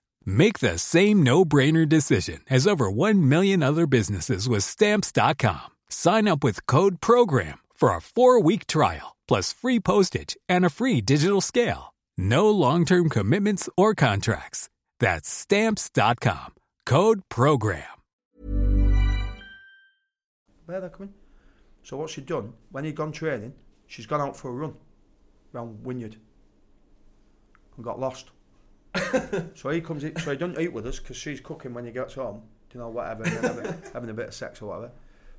Make the same no-brainer decision as over 1 million other businesses with Stamps.com. Sign up with code PROGRAM for a 4-week trial, plus free postage and a free digital scale. No long-term commitments or contracts. That's Stamps.com. Code PROGRAM. Where are they coming? So what she done, when he'd gone training, she's gone out for a run round Wynyard and got lost. So he comes in, so he doesn't eat with us because she's cooking when he gets home, you know, whatever, and having a bit of sex or whatever.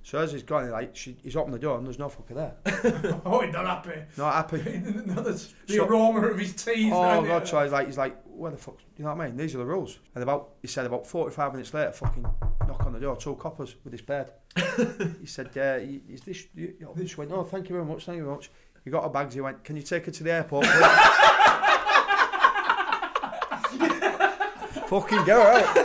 So as he's gone, like, he's opened the door and there's no fucker there. Oh, he's not happy. Not happy. No, there's the aroma of his teeth. Oh God, so he's like, where the fuck, you know what I mean? These are the rules. And he said about 45 minutes later, fucking knock on the door, two coppers with his bed. He said, is this, you know, she went, oh, thank you very much. He got her bags, he went, can you take her to the airport? Fucking get her out.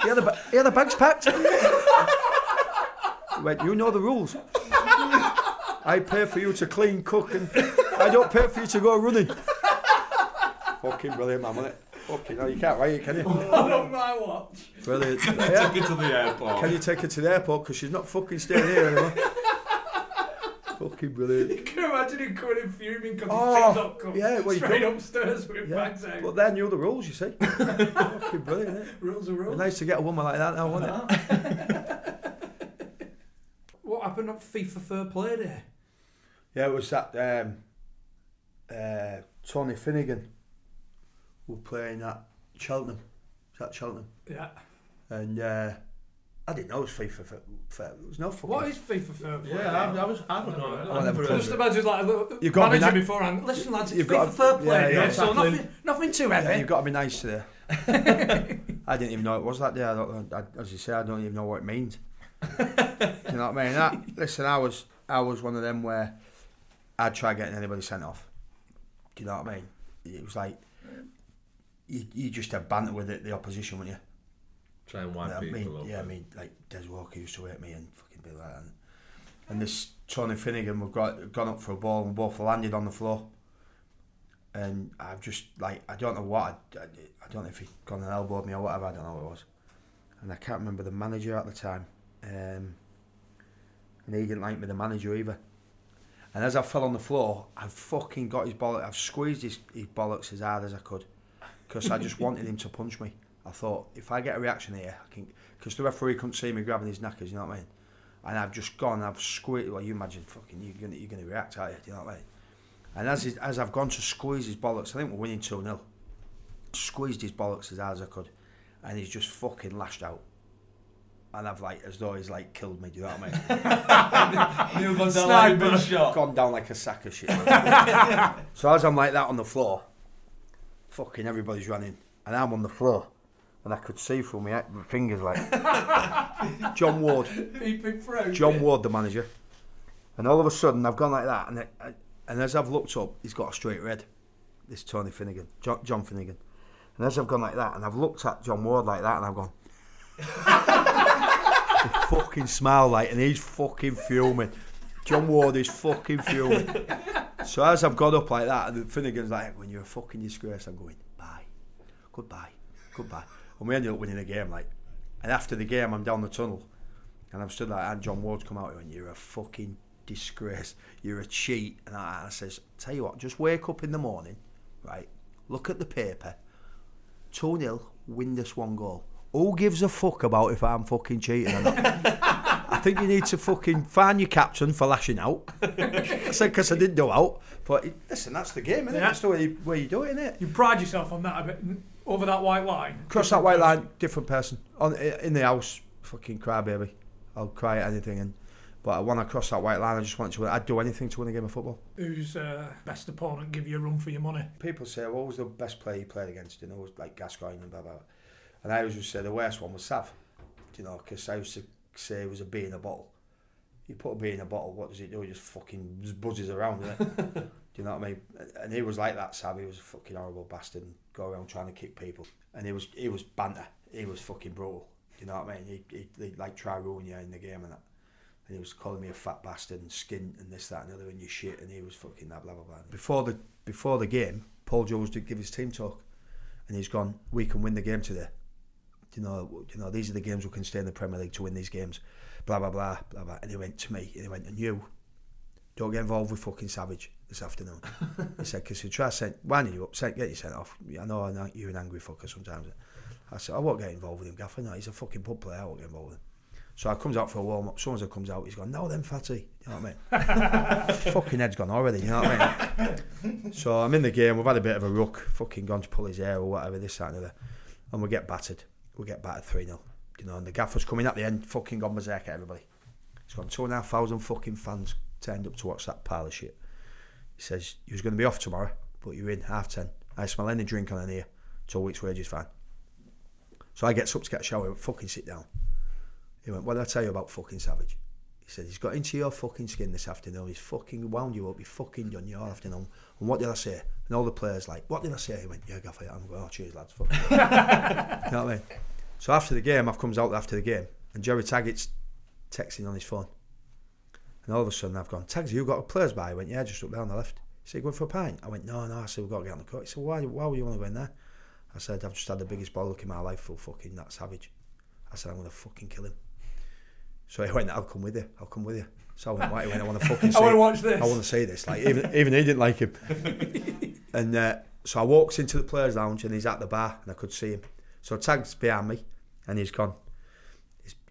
He had the bags packed. He went, you know the rules. I pay for you to clean, cook, and I don't pay for you to go running. Fucking brilliant, man, wasn't it? Fucking no, you can't write it, can you? Not on my watch. Brilliant. Can you take her to the airport? Can you take her to the airport? Because she's not fucking staying here anymore. Fucking brilliant. You can imagine him coming in fuming because he picked up straight upstairs with bags out. But they knew the rules, you see. Fucking brilliant, isn't it? Rules are rules. Nice to get a woman like that now, wasn't it? What happened on FIFA Fair Play Day? Yeah, it was that Tony Finnegan were playing at Cheltenham. Is that Cheltenham? Yeah. And I didn't know it was FIFA Fair. There was no fucking... What is FIFA Fair? Yeah, I don't know. I just imagine, like, a manager beforehand. Listen, lads, it's FIFA Fair Play. Exactly. So nothing too heavy. Yeah, you've got to be nice today. I didn't even know it was that day. As you say, I don't even know what it means. You know what I mean? Listen, I was I was one of them where I'd try getting anybody sent off. Do you know what I mean? It was like, you just had banter with the opposition, wouldn't you? Try and wipe people up. Yeah, I mean, like Des Walker used to hate me and fucking be like that. And this Tony Finnegan, we've gone up for a ball and both landed on the floor. And I've just, like, I don't know what, I don't know if he'd gone and elbowed me or whatever, I don't know what it was. And I can't remember the manager at the time. And he didn't like me, the manager, either. And as I fell on the floor, I fucking got his bollocks, I've squeezed his bollocks as hard as I could. Because I just wanted him to punch me. I thought, if I get a reaction here, I can, because the referee couldn't see me grabbing his knackers, you know what I mean? And I've just gone, I've squeezed, well, you imagine, fucking, you're going to react, aren't you? Do you know what I mean? And as I've gone to squeeze his bollocks, I think we're winning 2-0. Squeezed his bollocks as hard as I could, and he's just fucking lashed out. And I've, like, as though he's, like, killed me, do you know what I mean? You've gone down like a big shot. Gone down like a sack of shit. So as I'm like that on the floor, fucking everybody's running, and I'm on the floor, and I could see through my fingers, like, John Ward. John Ward, the manager. And all of a sudden, I've gone like that, and and as I've looked up, he's got a straight red, this Tony Finnegan, John Finnegan. And as I've gone like that, and I've looked at John Ward like that, and I've gone... The fucking smile, like, and he's fucking fuming. John Ward is fucking fuming. So as I've got up like that, and Finnegan's like, when you're a fucking disgrace, I'm going, bye, goodbye, goodbye. And we ended up winning the game, like. And after the game, I'm down the tunnel, and I'm stood like, and John Ward's come out and went, you're a fucking... disgrace, you're a cheat. And I says, tell you what, just wake up in the morning, right, look at the paper, 2-0, win this one goal, who gives a fuck about if I'm fucking cheating or not? I think you need to fucking find your captain for lashing out. I said, because I didn't go out, but listen, that's the game, isn't it? That's the way you do it, isn't it? You pride yourself on that a bit, over that white line, cross that white line, different person on in the house, fucking cry baby, I'll cry at anything. And but when I crossed that white line, I just wanted to win. I'd do anything to win a game of football. Who's best opponent give you a run for your money? People say, well, what was the best player you played against? You know, it was like Gascoigne and blah, blah, blah. And I always would say the worst one was Sav. You know, because I used to say it was a bee in a bottle. You put a bee in a bottle, what does it do? It just fucking buzzes around, doesn't it? Do you know what I mean? And he was like that, Sav. He was a fucking horrible bastard and go around trying to kick people. And he was banter. He was fucking brutal. Do you know what I mean? He'd like try ruin you in the game and that. And he was calling me a fat bastard and skint and this, that and the other and your shit, and he was fucking that, blah, blah, blah. Before the game, Paul Jones did give his team talk, and he's gone, we can win the game today. Do you know, these are the games we can stay in the Premier League to win these games, blah, blah, blah, blah, blah. And he went to me, and he went, and you, don't get involved with fucking Savage this afternoon. He said, because he'll try winding you up, get you sent off. I know you're an angry fucker sometimes. I said, I won't get involved with him, Gaffer. No, he's a fucking pub player, I won't get involved with him. So I comes out for a warm-up, as soon as I comes out, he's gone, no then, fatty, you know what I mean? Fucking head's gone already, you know what I mean? So I'm in the game, we've had a bit of a ruck, fucking gone to pull his hair or whatever, this, that and the other, and we get battered. We get battered 3-0, you know, and the gaffer's coming at the end, fucking gone berserk at everybody. He's gone, 2,500 fucking fans turned up to watch that pile of shit. He says, you was going to be off tomorrow, but you're in, 10:30. I smell any drink on an ear, 2 weeks' wages, fine. So I gets up to get a shower, fucking sit down. He went, what did I tell you about fucking Savage? He said, he's got into your fucking skin this afternoon. He's fucking wound you up. He's fucking done your afternoon. And what did I say? And all the players like, what did I say? He went, yeah, Gaffer. I'm going, oh, cheers, lads. Fuck. You know what I mean? So after the game, I've comes out after the game, and Jerry Taggart's texting on his phone. And all of a sudden, I've gone, Tags, you got a players bar? He went, yeah, just up there on the left. He said, going for a pint? I went, no. I said, we've got to get on the court. He said, why would you want to go in there? I said, I've just had the biggest bollock in my life for fucking that Savage. I said, I'm going to fucking kill him. So he went, I'll come with you. So I went, why? He went, I want to fucking see. I want to watch this. I want to see this. Like, even he didn't like him. And so I walked into the players' lounge, and he's at the bar, and I could see him. So Tag's behind me, and he's gone.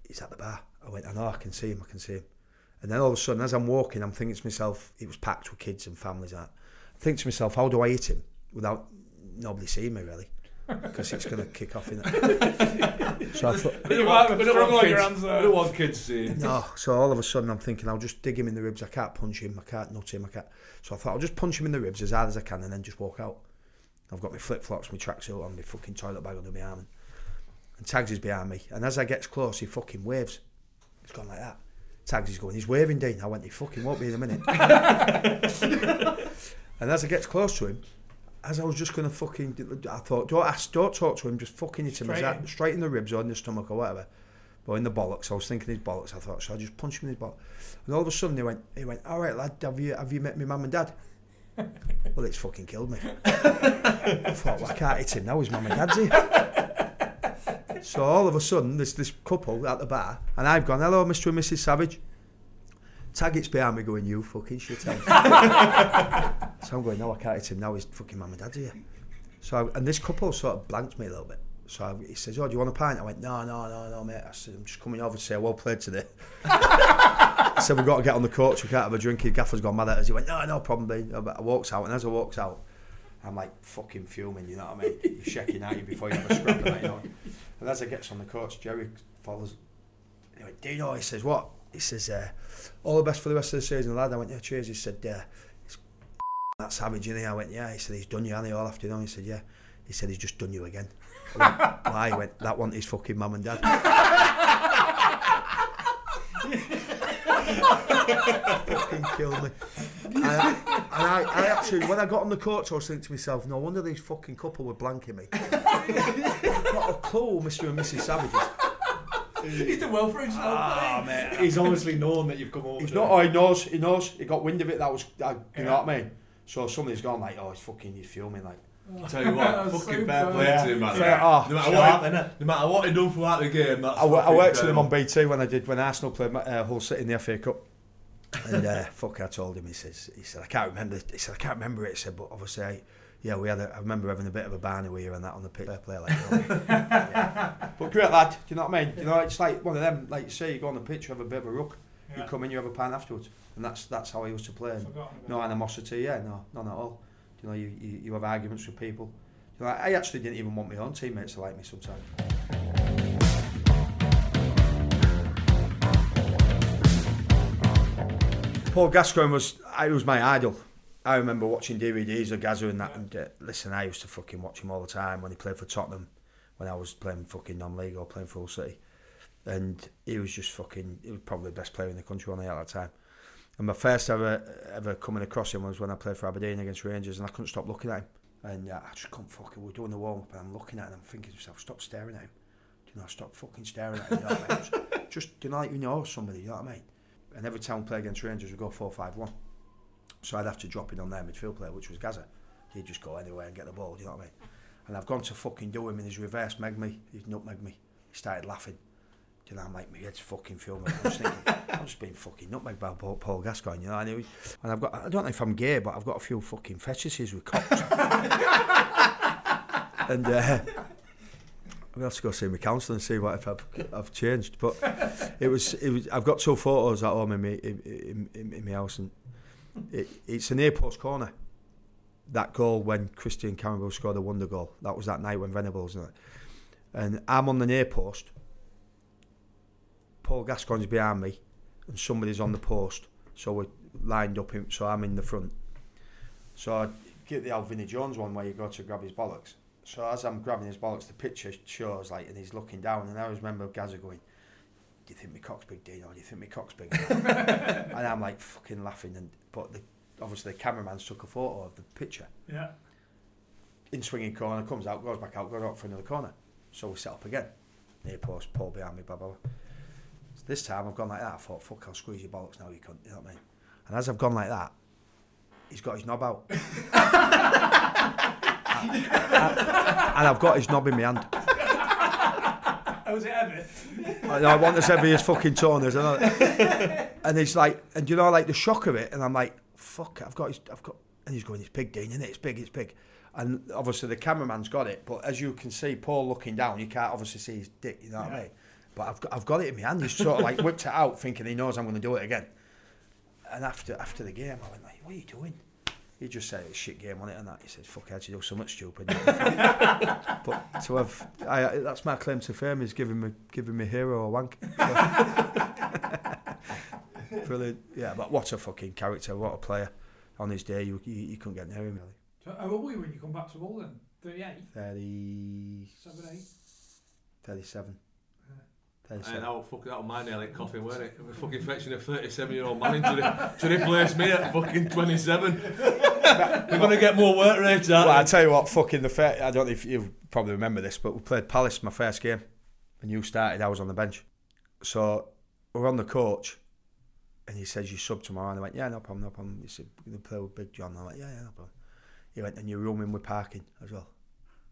He's at the bar. I went, I know, I can see him. And then all of a sudden, as I'm walking, I'm thinking to myself, it was packed with kids and families and that. I think to myself, how do I hit him without nobody seeing me, really? Because it's going to kick off in that. So I thought, I don't want kids seeing. No, so all of a sudden I'm thinking, I'll just dig him in the ribs. I can't punch him, I can't nut him, I can't. So I thought, I'll just punch him in the ribs as hard as I can and then just walk out. I've got my flip-flops, my tracksuit on, my fucking toilet bag under my arm, and Tags is behind me. And as I gets close, he fucking waves. He's gone like that. Tags is going, he's waving Dean. I went, he fucking won't be in a minute. And as I get close to him, as I was just going to fucking, I thought, don't talk to him, just fucking hit him straight in the ribs or in the stomach or whatever. But in the bollocks, I was thinking his bollocks. I thought, so I just punched him in his bollocks. And all of a sudden he went, all right, lad, have you met my mum and dad? Well, it's fucking killed me. I thought, well, I can't hit him now, his mum and dad's here. So all of a sudden, this couple at the bar, and I've gone, hello, Mr. and Mrs. Savage. Taggett's behind me going, you fucking shithead. So I'm going, no, I can't hit him now, his fucking mum and dad's here. So, and this couple sort of blanked me a little bit. So he says, oh, do you want a pint? I went, no, mate. I said, I'm just coming over to say, well played today. I said, we've got to get on the coach. We can't have a drink. Your gaffer's gone mad at us. He went, no problem, mate. I walks out, and as I walks out, I'm like fucking fuming, you know what I mean? You're shaking out you before you have a scrap of that, you know. And as I gets on the coach, Jerry follows. He went, Dino, he says, what? He says, all the best for the rest of the season, lad. I went, yeah, cheers. He said, it's that Savage, isn't he? I went, yeah. He said, he's done you, hasn't he, all afternoon? He said, yeah. He said, he's just done you again. Why? He went, that wasn't his fucking mum and dad. Fucking killed me. And I actually, when I got on the court, I was thinking to myself, no wonder these fucking couple were blanking me. Not a clue, Mr. and Mrs. Savages. He's done well for himself. Oh, mate. He's obviously known that you've come over. He's not. Oh, he knows. He got wind of it. You know what I mean? So somebody's gone like, oh, he's fuming like. I tell you what, fucking fair play to him, man. No matter what he done throughout the game, that's I worked with him on BT when Arsenal played Hull City in the FA Cup. And I told him, he said, I can't remember. He said, I can't remember it. He said, but obviously, I remember having a bit of a barney with you and that on the pitch. Fair play, like yeah. But great lad, do you know what I mean? You know, it's like one of them. Like you say, you go on the pitch, you have a bit of a ruck. Yeah. You come in, you have a pint afterwards, and that's how I used to play. No animosity, none at all. You know, you have arguments with people. You know, I actually didn't even want my own teammates to like me sometimes. Paul Gascoigne was my idol. I remember watching DVDs of Gazza and that. And listen, I used to fucking watch him all the time when he played for Tottenham, when I was playing fucking non-league or playing for Hull City. And he was probably the best player in the country on the at that time. And my first ever coming across him was when I played for Aberdeen against Rangers, and I couldn't stop looking at him. And I just couldn't we're doing the warm-up, and I'm looking at him, I'm thinking to myself, stop staring at him. Do you know, stop fucking staring at him, you know what I mean? Just, do you know, like you know somebody, you know what I mean? And every time we play against Rangers, we go 4-5-1. So I'd have to drop in on their midfield player, which was Gazza. He'd just go anywhere and get the ball, do you know what I mean? And I've gone to fucking do him, and he's reverse megged me, he's nutmegged me. He started laughing. You know, I'm like, my head's fucking fuming. I was thinking, I'm just being fucking nutmegged by Paul Gascoigne, you know. And I don't know if I'm gay, but I've got a few fucking fetishes with cocks. And I'm going to have to go see my counsellor and see what if I've changed. But it was. I've got two photos at home in my house, and it's a near post corner. That goal when Christian Campbell scored a wonder goal. That was that night when Venables and I'm on the near post. Paul Gascoigne's behind me and somebody's on the post, so we're lined up, so I'm in the front. So I get the Alvinny Jones one where you go to grab his bollocks. So as I'm grabbing his bollocks, the picture shows like, and he's looking down, and I always remember Gazza going, do you think my cock's big, Dino? Do you think my cock's big? And I'm like fucking laughing, but obviously the cameraman's took a photo of the picture. Yeah. In swinging corner, comes out, goes back out, goes out for another corner. So we set up again. Near post, Paul behind me, blah, blah, blah. This time I've gone like that, I thought, fuck, I'll squeeze your bollocks now, you cunt, you know what I mean? And as I've gone like that, he's got his knob out. And I've got his knob in my hand. How was it ever? I want this every as fucking toners. And he's like, and you know, like the shock of it, and I'm like, fuck, and he's going, it's big, Dean, isn't it? It's big, it's big. And obviously the cameraman's got it, but as you can see, Paul looking down, you can't obviously see his dick, you know what I mean? But I've got it in my hand. He's sort of like whipped it out, thinking he knows I'm going to do it again. And after the game, I went like, "What are you doing?" He just said, "It's a shit game on it," and that. He said, "Fuck, I had to do something stupid." But to have, that's my claim to fame is giving me hero a wank. Brilliant, yeah. But what a fucking character, what a player. On his day, you couldn't get near him really. So how old were you when you come back to Hull then? 38. 37. And oh, fuck, that was my nearly coughing, weren't it? We're fucking fetching a 37-year-old man to replace me at fucking 27. We're going to get more work rates out. Well, I tell you what, fucking I don't know if you probably remember this, but we played Palace my first game, and you started, I was on the bench. So we're on the coach, and he says, "You sub tomorrow?" And I went, "Yeah, no problem, no problem." He said, "We're going to play with Big John." And I went, "Yeah, yeah, no problem." He went, "And you're rooming with parking as well?"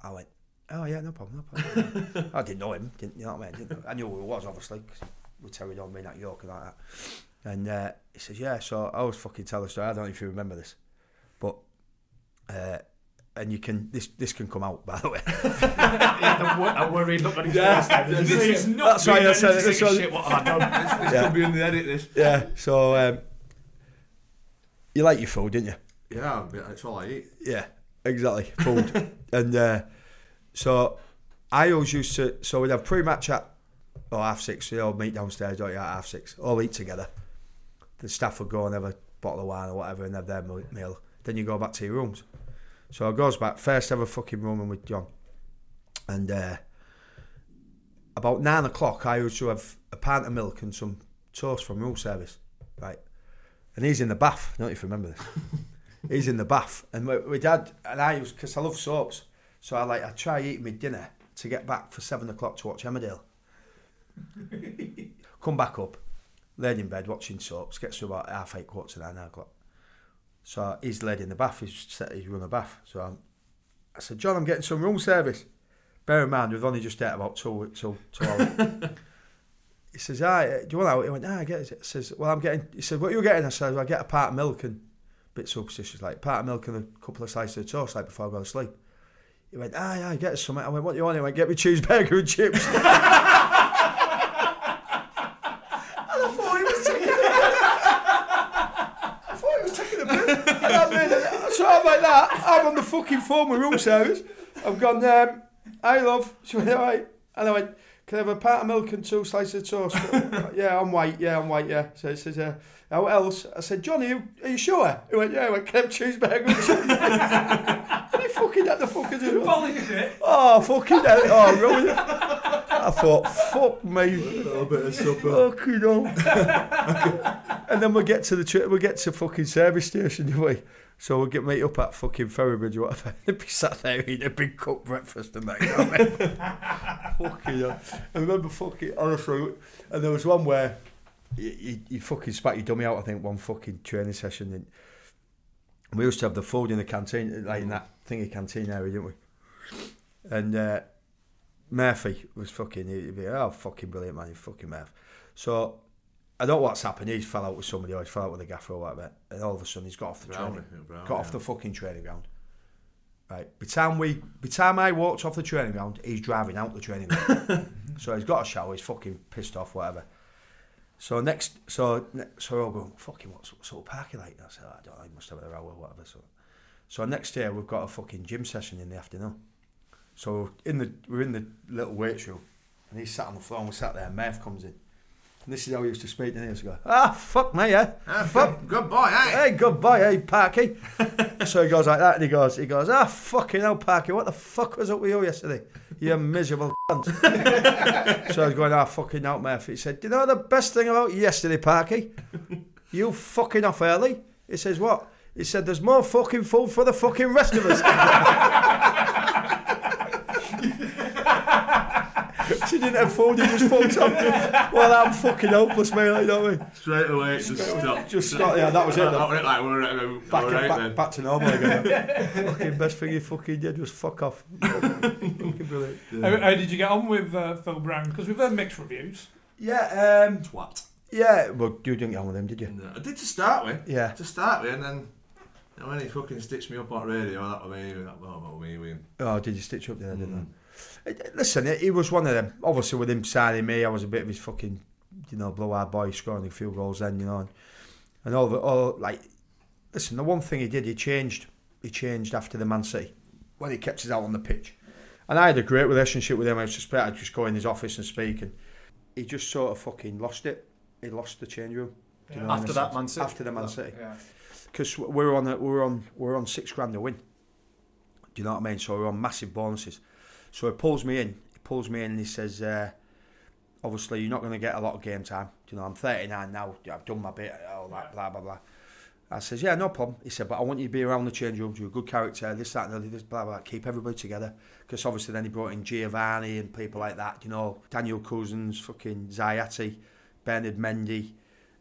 I went, "Oh yeah, no problem, no problem." I didn't know him, you know what I mean? I knew who he was, obviously, because we carried on being at York and like that. And he says, "Yeah," so I always fucking tell the story, I don't know if you remember this, but, and you can, this can come out, by the way. I worry, look on his face. This is not being edited, shit what I've done. This could be in the edit, this. Yeah, so, you like your food, didn't you? Yeah, that's all I eat. Yeah, exactly, food. And, so I always used to, so we'd have pre-match at half six, they all meet downstairs, don't you, at half six, all eat together. The staff would go and have a bottle of wine or whatever and have their meal. Then you go back to your rooms. So I goes back, first ever fucking rooming with John. And about 9 o'clock, I used to have a pint of milk and some toast from room service, right? And he's in the bath, I don't know if you remember this. He's in the bath. And my dad and I used, because I love soaps, so I try eating my dinner to get back for 7 o'clock to watch Emmerdale. Come back up, laid in bed watching soaps, gets to about 8:30, 8:45, 9 o'clock. So he's laid in the bath, he's run a bath. So I said, "John, I'm getting some room service." Bear in mind, we've only just ate about two hours. He says, "Do you want out?" He went, "I get it." He says, "Well, I'm getting," he said, "What are you getting?" I said, "Well, I get a pint of milk," and a bit superstitious, like, "Pint of milk and a couple of slices of toast, like, before I go to sleep." He went, "Yeah, get us something." I went, "What do you want?" He went, "Get me cheeseburger and chips." And I thought he was taking a piss. So I'm like that. I'm on the fucking phone with room service. I've gone, "Hey, love." She went, "All right." And I went, "Can I have a pint of milk and two slices of toast?" "Yeah, I'm white, yeah. So he says, "How else?" I said, "Johnny, are you sure?" He went, "Yeah." I went, "Can I have cheeseburger and chips?" Fucking at the fucking door. Oh, fucking hell. Oh, ruined it. I thought, fuck me. A little bit of supper. Fucking hell. Okay. And then we get to fucking service station, do we? So we'll get meet up at fucking Ferrybridge or whatever. They'd be sat there eating a big cup breakfast and that, you know what I mean? Fucking hell. I remember fucking, honestly, and there was one where you fucking spat your dummy out, I think, one fucking training session. And we used to have the food in the canteen, like in that thingy canteen area, didn't we? And Murphy was fucking, he'd be, "Oh, fucking brilliant, man, you fucking Murph." So I don't know what's happened. He's fell out with somebody, or he fell out with a gaffer or whatever. And all of a sudden, he's got off the training, off the fucking training ground. Right. By the time I walked off the training ground, he's driving out the training ground. So he's got a shower. He's fucking pissed off, whatever. So we're all going, "Fucking what sort of parking like?" And I said, "I don't know, he must have had a row or whatever." So next day we've got a fucking gym session in the afternoon. So we're in the little weights room, and he's sat on the floor and we sat there, and Murph comes in. And this is how he used to speak to me. He used to go, "Ah, fuck me, yeah. Ah, fuck. Good boy, hey, Parky." So he goes like that, and he goes, "Ah, fucking hell, Parky, what the fuck was up with you yesterday? You miserable cunt." So I was going, "Ah, fucking out, Murphy." He said, "Do you know the best thing about yesterday, Parky? You fucking off early." He says, "What?" He said, "There's more fucking food for the fucking rest of us." She didn't have food, he just fucked up. Well, I'm fucking hopeless, mate, like, don't we? Straight away, just stop. Just stop, yeah, that was it. Like, we're back to normal again. Fucking best thing you fucking did was fuck off. Fucking brilliant. Yeah. How did you get on with Phil Brown? Because we've heard mixed reviews. Yeah. Twat. Yeah, well, you didn't get on with him, did you? No, I did to start with. Yeah. To start with, and then... And when he fucking stitched me up on radio, that was me. Oh, did you stitch up there, didn't I? Listen, he was one of them. Obviously, with him signing me, I was a bit of his fucking, you know, blowhard boy, scoring a few goals then, you know. And all of it, listen, the one thing he did, he changed after the Man City, when he kept us out on the pitch. And I had a great relationship with him. I suspect I'd just go in his office and speak, and he just sort of fucking lost it. He lost the change room. Yeah. After the Man City. Yeah. Because we're on £6,000 a win. Do you know what I mean? So we're on massive bonuses. So he pulls me in. He says, obviously you're not going to get a lot of game time. You know, I'm 39 now, I've done my bit, all that, blah, blah, blah. I says, yeah, no problem. He said, but I want you to be around the change rooms, you're a good character, this, that, and this, blah, blah, blah. Keep everybody together. Because obviously then he brought in Giovanni and people like that, you know, Daniel Cousins, fucking Zayati, Bernard Mendy.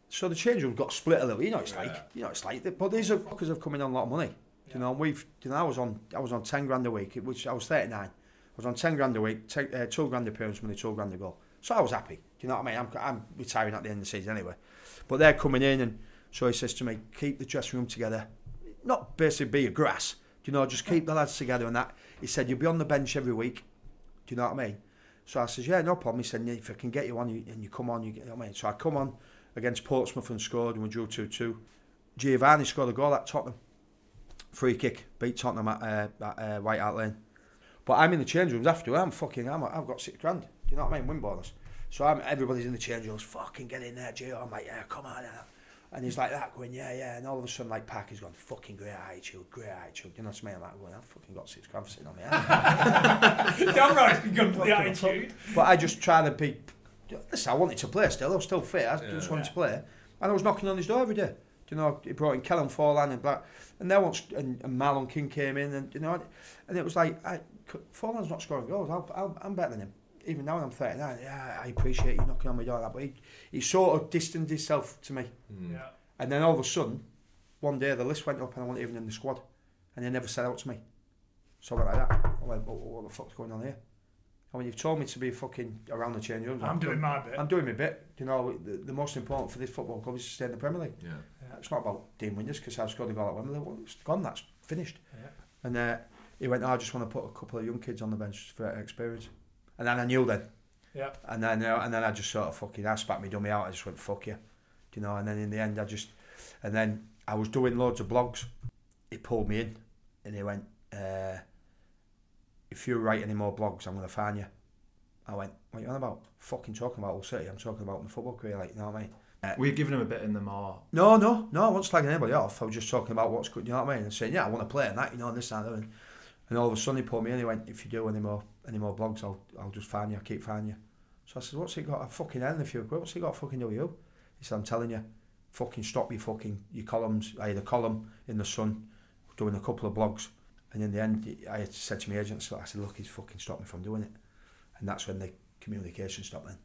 So the change room got split a little. You know, it's like, you know, it's like, but these are fuckers have come in on a lot of money. You know, and we've, you know, I was on 10 grand a week, which I was 39. I was on 10 grand a week, 2 grand appearance money, 2 grand a goal. So I was happy. Do you know what I mean? I'm retiring at the end of the season anyway. But they're coming in, and so he says to me, keep the dressing room together. Not basically be a grass. Do you know, just keep the lads together and that. He said, you'll be on the bench every week. Do you know what I mean? So I says, yeah, no problem. He said, if I can get you on, and you come on, you know what I mean? So I come on against Portsmouth and scored, and we drew 2-2. Giovanni scored a goal at Tottenham. Free kick, beat Tottenham at White Hart Lane. But I'm in the change rooms after. I've got 6 grand. Do you know what I mean? Win bonus. So everybody's in the change rooms. Fucking get in there, Gio. I'm like, yeah, come on. And he's like that, going, yeah, yeah. And all of a sudden, like, Parker's gone, fucking great attitude. You know what I mean? I'm like, well, I've fucking got 6 grand sitting on me. Damn right, it's been good for the attitude. But I just tried to be. Listen, I wanted to play still. I was still fit. I just wanted to play. And I was knocking on his door every day. You know, he brought in Kellen Forlan and Black, and then once and Marlon King came in, and you know, and it was like, Forlan's not scoring goals. I'm better than him, even now when I'm 39. Yeah, I appreciate you knocking on my door, but he sort of distanced himself to me. Yeah. And then all of a sudden, one day the list went up, and I wasn't even in the squad, and they never said out to me. So I went like that. I went, what the fuck's going on here? I mean, you've told me to be fucking around the change rooms. I'm doing my bit. I'm doing my bit. You know, the most important for this football club is to stay in the Premier League. Yeah. It's not about Dean Winders, because I've scored a goal at Wembley. Well, it's gone, that's finished. Yeah. And he went, I just want to put a couple of young kids on the bench for experience. And then I knew then. Yeah. And then I just sort of fucking, I spat me dummy out. I just went, fuck you. Do you know, and then in the end, and then I was doing loads of blogs. He pulled me in and he went, if you write any more blogs, I'm going to fine you. I went, what are you on about? Fucking talking about Hull City. I'm talking about in the football career, like, you know what I mean? Were you giving him a bit in the more? No, I wasn't slagging anybody off. I was just talking about what's good, you know what I mean? And saying, yeah, I want to play and that, you know, and this and that. And all of a sudden he pulled me in and he went, if you do any more blogs, I'll just fine you, I'll keep fine you. So I said, what's it got? I fucking end if you agree. What's it got to fucking do with you? He said, I'm telling you, fucking stop your columns. I had a column in the Sun, doing a couple of blogs. And in the end, I said to my agent, I said, look, he's fucking stopped me from doing it. And that's when the communication stopped then.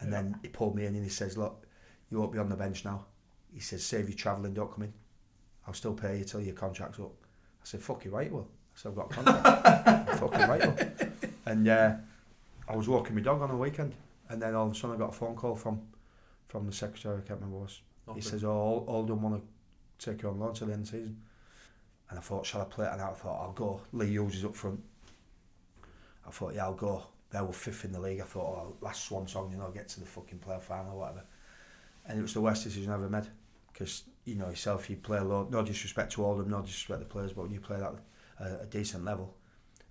And then he pulled me in and he says, look, you won't be on the bench now. He says, save your travelling, don't come in. I'll still pay you till your contract's up. I said, fuck you right, well. I said, I've got a contract. Fucking right, well. And I was walking my dog on a weekend. And then all of a sudden I got a phone call from the secretary, I can't remember what it was. Nothing. He says, oh, Oldham want to take you on loan till the end of the season. And I thought, shall I play it? And I thought, I'll go. Lee Hughes is up front. I thought, yeah, I'll go. They were fifth in the league. I thought, oh, last swan song, you know, get to the fucking playoff final or whatever. And it was the worst decision I ever made. Because, you know, yourself, you play low. No disrespect to Oldham, no disrespect to the players, but when you play that a decent level,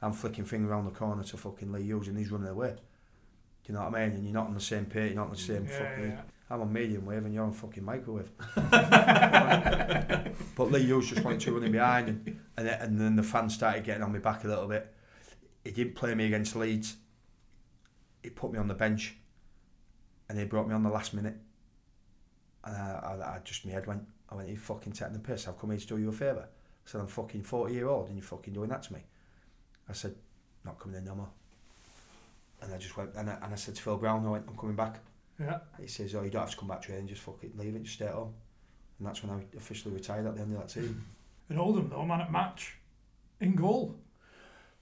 I'm flicking finger around the corner to fucking Lee Hughes and he's running away. Do you know what I mean? And you're not on the same page, you're not on the same fucking... Yeah. I'm on medium wave and you're on fucking microwave. But Lee Hughes just wanted to run in behind and then the fans started getting on me back a little bit. He didn't play me against Leeds. He put me on the bench and he brought me on the last minute. And I just, my head went, you're fucking taking the piss. I've come here to do you a favour. I said, I'm fucking 40-year-old and you're fucking doing that to me. I said, not coming in no more. And I just went, and I said to Phil Brown, I went, I'm coming back. Yeah. He says, oh, you don't have to come back training, just fucking leave it, just stay at home. And that's when I officially retired at the end of that season. And Oldham though, man at match, in goal.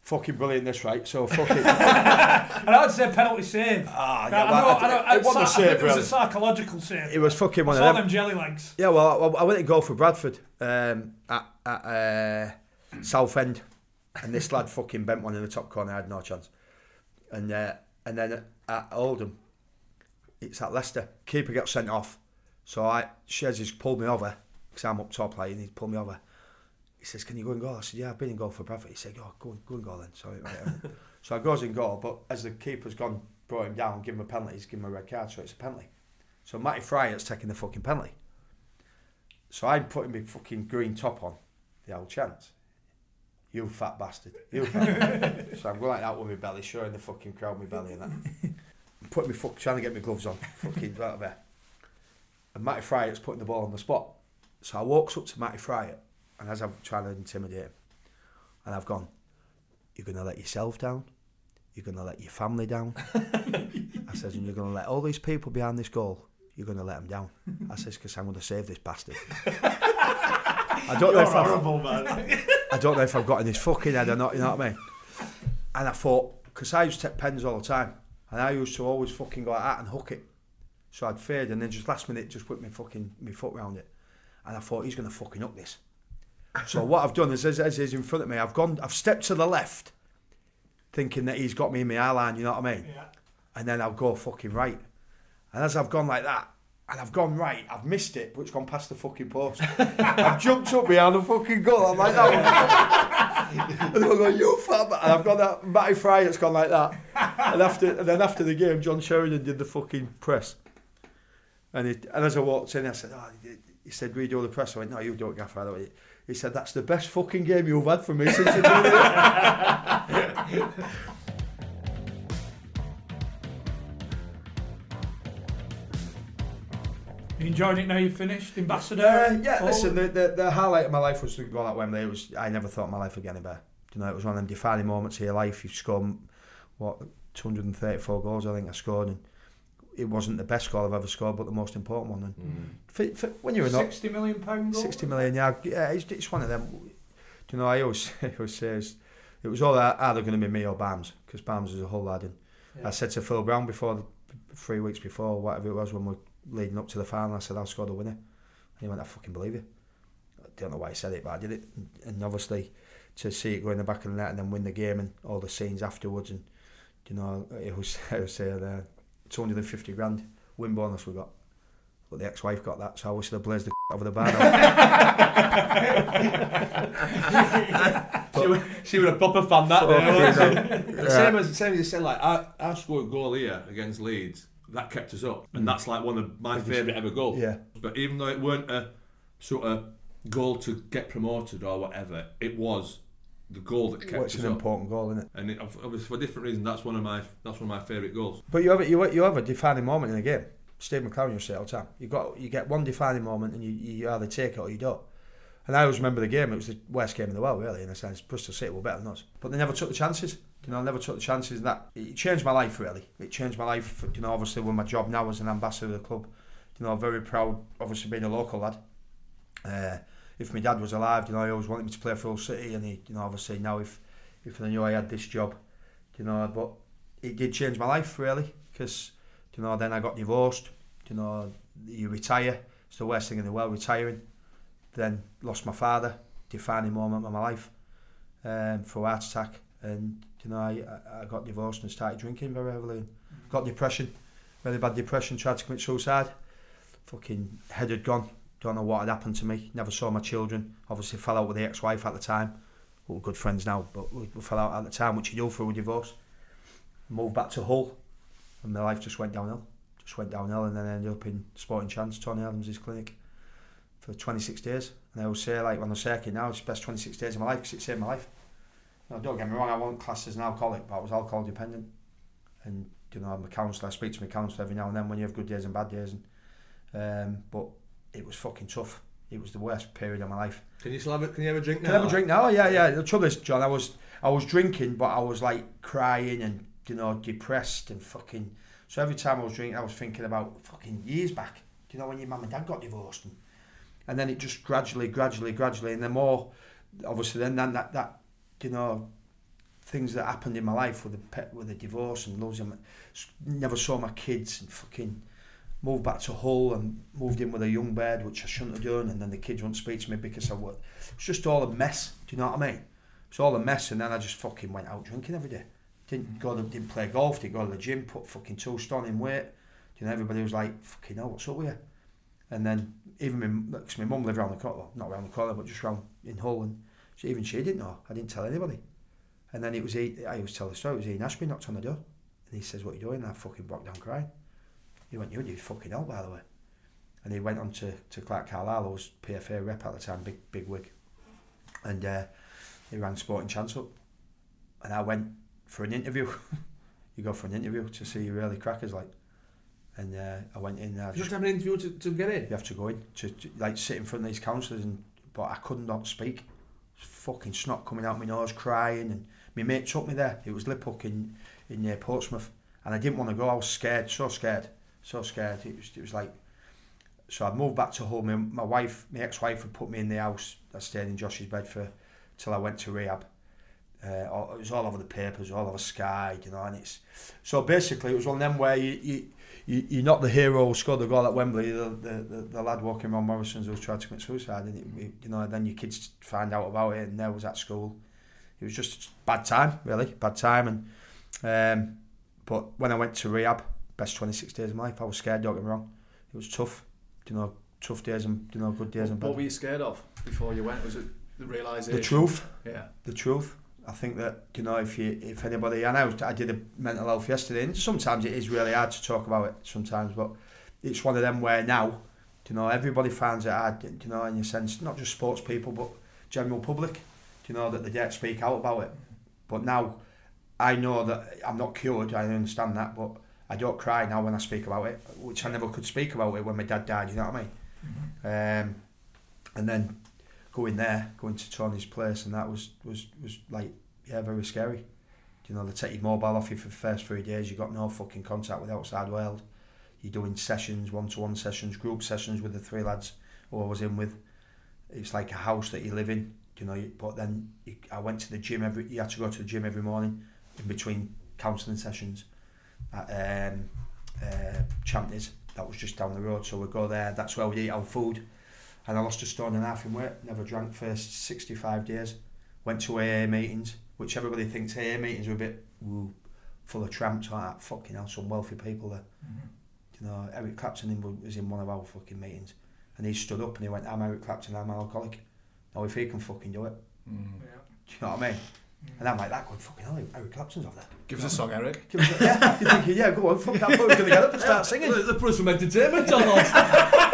Fucking brilliant this, right? So fucking... And I'd say penalty save. It wasn't a save, really. It was a psychological save. It was fucking one of them. Saw them jelly legs. Yeah, well, I went to go for Bradford at Southend. And this lad fucking bent one in the top corner, I had no chance. And then at Oldham, it's at Leicester. Keeper got sent off. So Shezzy's pulled me over, because I'm up top like, and he pulled me over. He says, can you go and goal? I said, yeah, I've been in goal for Bradford. He said, oh, go and goal then. Sorry, mate. So I goes in goal, but as the keeper's gone, brought him down, give him a penalty, he's given him a red card, so it's a penalty. So Matty Fryatt's taking the fucking penalty. So I'm putting my fucking green top on, the old chant. You fat bastard. You fat bastard. So I'm going like that with my belly, showing the fucking crowd my belly and that. putting me trying to get my gloves on, fucking out of there. And Matty Fryatt's putting the ball on the spot. So I walks up to Matty Fryatt, and as I'm trying to intimidate him, and I've gone, "You're going to let yourself down. You're going to let your family down." I says, "And you're going to let all these people behind this goal, you're going to let them down." I says, "Because I'm going to save this bastard." I don't know if I've got in his fucking head or not, you know what I mean? And I thought, because I used to take pens all the time, and I used to always fucking go like that and hook it. So I'd fade, and then just last minute, just put my foot round it. And I thought, he's going to fucking hook this. So what I've done is, as he's in front of me, I've stepped to the left, thinking that he's got me in my eye line, you know what I mean? Yeah. And then I'll go fucking right. And as I've gone like that, and I've gone right, I've missed it, but it's gone past the fucking post. I've jumped up behind the fucking goal. I'm like, that one. And I'm going, "You fat man." And I've gone that, Matty Fryatt's gone like that. And then after the game, John Sheridan did the fucking press. And as I walked in, I said, he said, "We do the press." I went, "No, you don't, Gaffer." He said, "That's the best fucking game you've had for me since you did it." You enjoyed it now you've finished, Ambassador? Yeah, listen, the highlight of my life was to go at Wembley. It was, I never thought my life would get any better. You know, it was one of them defining moments of your life. You've scored, 234 goals, I think I scored. And it wasn't the best goal I've ever scored, but the most important one. And for when you're £60 million goal? £60 million, yeah. It's one of them. Do you know, I always say, it was all either going to be me or Barnes, because Barnes is a Hull lad. And I said to Phil Brown 3 weeks before, whatever it was, when we leading up to the final, I said, "I'll score the winner," and he went, "I fucking believe you." I don't know why I said it, but I did it. And obviously, to see it go in the back of the net and then win the game and all the scenes afterwards, and you know, it was saying, $250,000 win bonus we got, but the ex-wife got that, so I wish they'd blazed the over the bar. She would have proper fun that day. Same as you said, like I scored a goal here against Leeds. That kept us up, and that's like one of my favourite ever goals. Yeah. But even though it weren't a sort of goal to get promoted or whatever, it was the goal that kept us up. It's an important goal, isn't it? And it, for different reasons, that's one of my favourite goals. But you have a defining moment in a game. Steve McLaren used to say all the time, you get one defining moment, and you either take it or you don't. And I always remember the game. It was the worst game in the world, really, in a sense. Bristol City were better than us, but they never took the chances. You know, I never took the chances, and that it changed my life, really. It changed my life, you know, obviously with my job now as an ambassador of the club. You know, very proud, obviously being a local lad. If my dad was alive, you know, he always wanted me to play for Hull City, and he, you know, obviously now if I knew I had this job, you know, but it did change my life, really, because, you know, then I got divorced, you know, you retire, it's the worst thing in the world, retiring. Then lost my father, defining moment of my life, for a heart attack. And you know, I got divorced and started drinking very heavily. And got depression, really bad depression. Tried to commit suicide. Fucking head had gone. Don't know what had happened to me. Never saw my children. Obviously, fell out with the ex-wife at the time. We're good friends now, but we fell out at the time, which you do through a divorce. Moved back to Hull, and my life just went downhill. And then I ended up in Sporting Chance, Tony Adams' clinic, for 26 days. And I always say, like on the circuit now, it's the best 26 days of my life because it saved my life. Now, don't get me wrong, I wasn't classed as an alcoholic, but I was alcohol dependent. And, you know, I'm a counsellor, I speak to my counsellor every now and then when you have good days and bad days. And, but it was fucking tough. It was the worst period of my life. Can you still have it? Can you ever drink now? Can I have a drink now? Yeah. The trouble is, John, I was drinking, but I was like crying and, you know, depressed and fucking. So every time I was drinking, I was thinking about fucking years back. Do you know, when your mum and dad got divorced? And then it just gradually, and the more, obviously, then that you know, things that happened in my life with the divorce and losing, never saw my kids, and fucking moved back to Hull and moved in with a young bird, which I shouldn't have done, and then the kids wouldn't speak to me because I would. It's just all a mess. Do you know what I mean? It's all a mess, and then I just fucking went out drinking every day. Didn't play golf. Didn't go to the gym. Put fucking 2 stone in weight. Do you know, everybody was like, "Fucking hell, what's up with you?" And then even because my mum lived round the corner, not round the corner, but just round in Hull, and even she didn't know. I didn't tell anybody. And then it was, I always tell the story, it was Ian Ashby knocked on the door. And he says, "What are you doing?" And I fucking broke down crying. He went, "You knew fucking hell, by the way." And he went on to Clark Carlisle, who was PFA rep at the time, big wig. And he rang Sporting Chance up. And I went for an interview. you go for an interview to see who really crackers like. And I went in there. You just have an interview to get in? You have to go in, to like sit in front of these counsellors, but I could not speak. Fucking snot coming out my nose, crying, and my mate took me there. It was Liphook in near Portsmouth, and I didn't want to go. I was scared, so scared. It was like, so I moved back to home. My ex-wife had put me in the house. I stayed in Josh's bed till I went to rehab. It was all over the papers, all over Sky, you know. And it's so basically it was one of them where you're not the hero who scored the goal at Wembley, the lad walking around Morrison's who tried to commit suicide, and you know, then your kids find out about it, and they was at school. It was just bad time, but when I went to rehab, best 26 days of my life. I was scared, don't get me wrong. It was tough, you know, tough days and, you know, good days and bad. What were you scared of before you went? Was it the realisation? The truth. I think that, you know, if anybody, and I did a mental health yesterday, and sometimes it is really hard to talk about it sometimes, but it's one of them where now, you know, everybody finds it hard, you know, in a sense, not just sports people, but general public, you know, that they don't speak out about it. But now I know that I'm not cured, I understand that, but I don't cry now when I speak about it, which I never could speak about it when my dad died, you know what I mean? Mm-hmm. And then going to Tony's place, and that was like, yeah, very scary. You know, they take your mobile off you for the first 3 days. You got no fucking contact with the outside world. You're doing sessions, one-to-one sessions, group sessions with the three lads who I was in with. It's like a house that you live in, you know. But then I went to the gym you had to go to the gym every morning in between counselling sessions at Champneys. That was just down the road, so we'd go there. That's where we'd eat our food. And I lost a stone and a half in weight, never drank for 65 days. Went to AA meetings, which everybody thinks AA meetings are a bit full of tramps, like that. Fucking hell, some wealthy people there. Mm-hmm. You know, Eric Clapton was in one of our fucking meetings, and he stood up and he went, "I'm Eric Clapton, I'm an alcoholic. Now if he can fucking do it." Mm-hmm. Do you know what I mean? Mm-hmm. And I'm like, that good fucking hell, Eric Clapton's over there. Give us a song, Eric. Give us a, yeah. You're thinking, yeah, go on, fuck that, we're going to get up and start singing. They're putting some entertainment on us.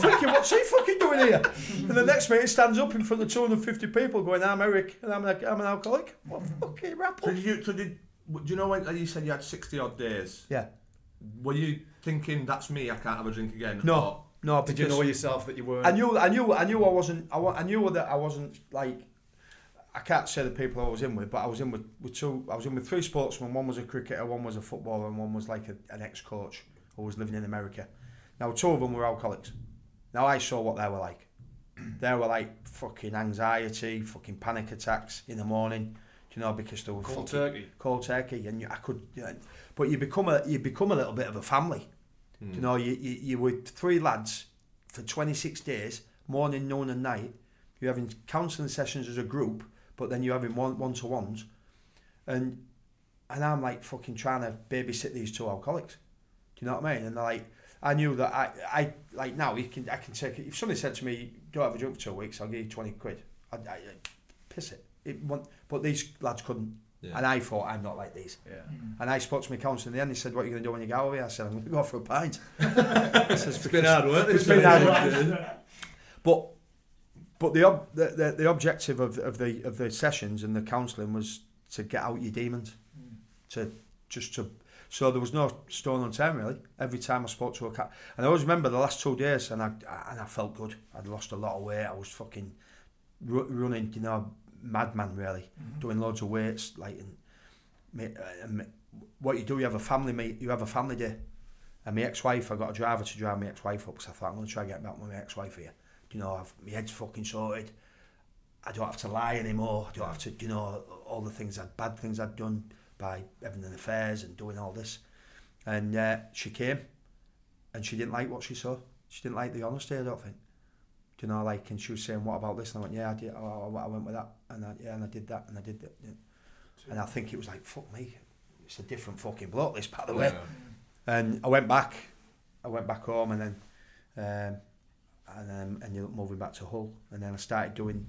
Thinking, what's he fucking doing here? And the next minute he stands up in front of 250 people going, "I'm Eric and I'm an alcoholic." What fucking rapper? Do you know when you said you had 60 odd days? Yeah. Were you thinking, that's me, I can't have a drink again? No. Or no, did you know yourself that you weren't? I knew that I wasn't like, I can't say the people I was in with, but I was in with three sportsmen. One was a cricketer, one was a footballer, and one was like an ex-coach who was living in America. Now two of them were alcoholics. Now I saw what they were like. They were like fucking anxiety, fucking panic attacks in the morning, you know, because they were cold turkey, and but you become a little bit of a family, you know. You were three lads for 26 days, morning, noon, and night. You're having counselling sessions as a group, but then you're having one-to-ones, and I'm like fucking trying to babysit these two alcoholics. Do you know what I mean? And they're like. I knew that I like now. I can take it. If somebody said to me, "Don't have a drink for 2 weeks, I'll give you 20 quid," I'd piss it. But these lads couldn't, and I thought, I'm not like these. Yeah. Mm-hmm. And I spoke to my counsellor in the end. He said, "What are you going to do when you get over here?" I said, "I'm going to go for a pint." It's been hard work. It's been hard work. But the objective of the sessions and the counselling was to get out your demons, So there was no stone unturned, really. Every time I spoke to a cat, and I always remember the last 2 days, and I felt good. I'd lost a lot of weight. I was fucking running, you know, madman really, doing loads of weights. Like, and what you do, you have a family day. And my ex-wife, I got a driver to drive my ex-wife up because I thought, I'm gonna try and get back with my ex-wife here. You know, my head's fucking sorted. I don't have to lie anymore. I don't have to, you know, all the bad things I'd done. By having an affairs and doing all this, and she came, and she didn't like what she saw. She didn't like the honesty, I don't think. Do you know, like, and she was saying, "What about this?" And I went, "Yeah, I did. I went with that, and I did that, and I did that." Yeah. And I think it was like, "Fuck me, it's a different fucking bloke, this, by the way." Yeah. And I went back home, and then, and ended up moving back to Hull, and then I started doing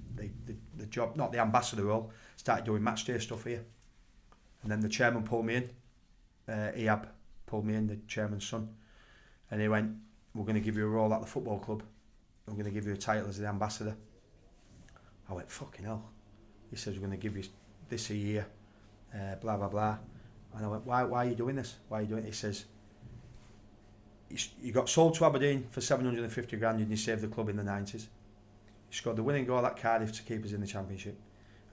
the job, not the ambassador role. Started doing match day stuff here. And then the chairman pulled me in, Ehab pulled me in, the chairman's son, and he went, "We're going to give you a role at the football club. We're going to give you a title as the ambassador." I went, "Fucking hell." He says, "We're going to give you this a year, blah, blah, blah. And I went, why are you doing this? Why are you doing it? He says, you got sold to Aberdeen for 750 grand and you saved the club in the 90s. You scored the winning goal at Cardiff to keep us in the Championship.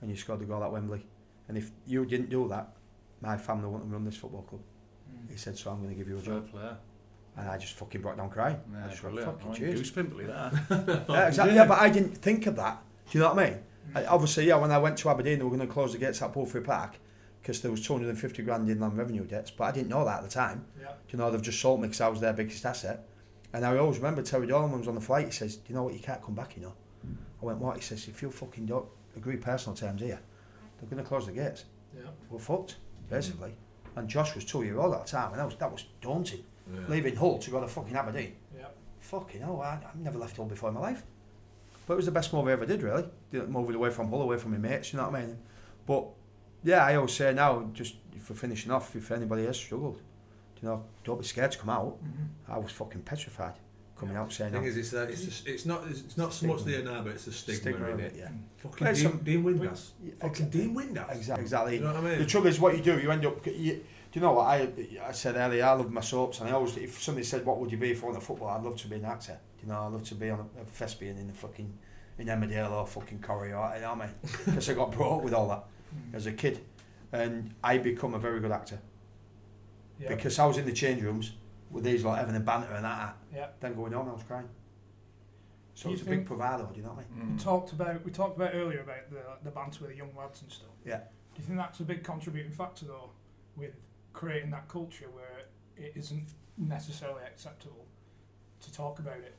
And you scored the goal at Wembley. And if you didn't do that, my family wouldn't run this football club. Mm. He said, so I'm going to give you a job. Player. And I just fucking broke down crying. Yeah, I just went, fucking cheers. Yeah, exactly. Yeah, but I didn't think of that. Do you know what I mean? Obviously, yeah, when I went to Aberdeen, they were going to close the gates at Palfrey Park because there was 250 grand in land revenue debts, but I didn't know that at the time. Yeah. You know, they've just sold me because I was their biggest asset. And I always remember Terry Dolan, when I was on the flight, he says, do you know what, you can't come back, you know. I went, what? He says, if you fucking don't agree personal terms here, they're going to close the gates. Yeah. We're fucked, basically. Mm. And Josh was 2 years old at the time, and that was daunting. Yeah. Leaving Hull to go to fucking Aberdeen. Yeah. Fucking hell, I've never left Hull before in my life. But it was the best move I ever did, really. Moving away from Hull, away from my mates, you know what I mean? But, yeah, I always say now, just for finishing off, if anybody has struggled, you know, don't be scared to come out. Mm-hmm. I was fucking petrified coming out saying that. The thing is, it's not so much there now, but it's a stigma in it. Yeah. Fucking Dean Windass. Fucking Dean Windass. Exactly. You know what I mean? The trouble is, what you do, you end up... Do you know what I said earlier? I love my soaps, and I always, if somebody said, "What would you be if I went to football?" I'd love to be an actor. Do you know, I'd love to be on a thespian in the fucking in Emmerdale or fucking Corrie, or, you know what I mean? Because I got brought up with all that as a kid, and I become a very good actor because I was in the change rooms with these like having a banter and that. Then going home, I was crying. So it's a big bravado. Do you know what I mean? We talked about earlier about the banter with the young lads and stuff. Yeah. Do you think that's a big contributing factor though with creating that culture where it isn't necessarily acceptable to talk about it?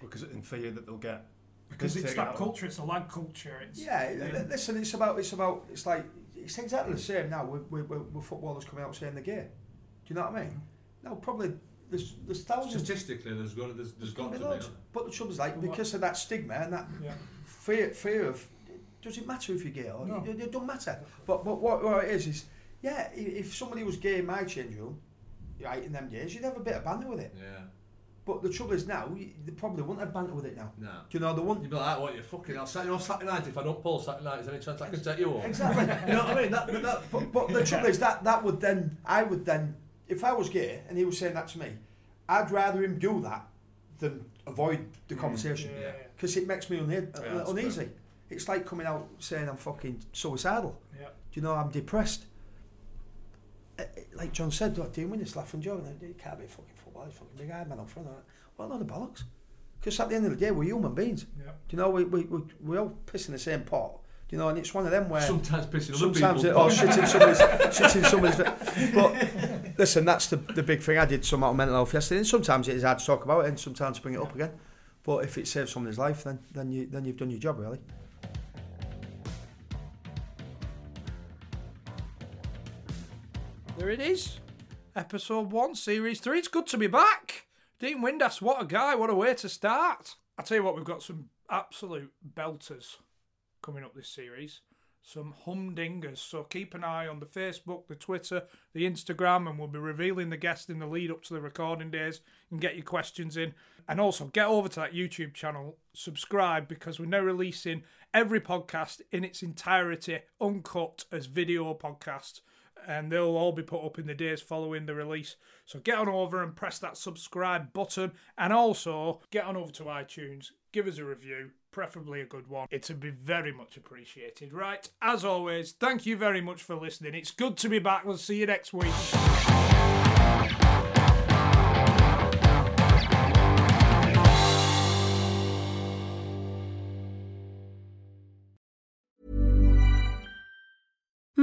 Because in fear that they'll get... Because it's that culture, it's a lad culture. Listen, it's exactly the same now with footballers coming out saying they're gay. Do you know what I mean? No, probably, there's thousands... Statistically, there's got to be loads. But the trouble is, because of that stigma and that fear of, does it matter if you're gay or... No. It doesn't matter. But what it is... Yeah, if somebody was gay in my change room, right, in them days, you'd have a bit of banter with it. Yeah. But the trouble is now, they probably wouldn't have banter with it now. No. Do you know, they wouldn't. You'd be like, what, you're fucking, Saturday night, if I don't pull Saturday night, is there any chance I can take you home? Exactly. You know what I mean? But the trouble is, I would then, if I was gay, and he was saying that to me, I'd rather him do that than avoid the conversation. Yeah. Because it makes me uneasy. True. It's like coming out saying I'm fucking suicidal. Yeah. Do you know, I'm depressed. Like John said, like Dean Windass laughing, Joe, it can't be fucking football, he's fucking big eyed man up front. Well, not the bollocks. Because at the end of the day, we're human beings. Yeah. Do you know, we're all pissing the same pot. Do you know, and it's one of them where... Sometimes pissing other people. Shitting somebody's... But, listen, that's the big thing. I did some out of mental health yesterday, and sometimes it is hard to talk about it, and sometimes to bring it up again. But if it saves somebody's life, then you've done your job, really. There it is, episode 1, series 3. It's good to be back. Dean Windass, what a guy, what a way to start. I tell you what, we've got some absolute belters coming up this series, some humdingers. So keep an eye on the Facebook, the Twitter, the Instagram, and we'll be revealing the guest in the lead up to the recording days. You can get your questions in. And also get over to that YouTube channel, subscribe, because we're now releasing every podcast in its entirety, uncut as video podcasts. And they'll all be put up in the days following the release. So get on over and press that subscribe button. And also, get on over to iTunes. Give us a review, preferably a good one. It'd be very much appreciated. Right, as always, thank you very much for listening. It's good to be back. We'll see you next week.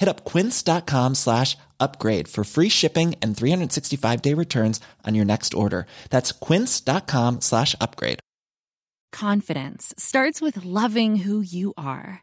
Hit up quince.com/upgrade for free shipping and 365-day returns on your next order. That's quince.com/upgrade. Confidence starts with loving who you are.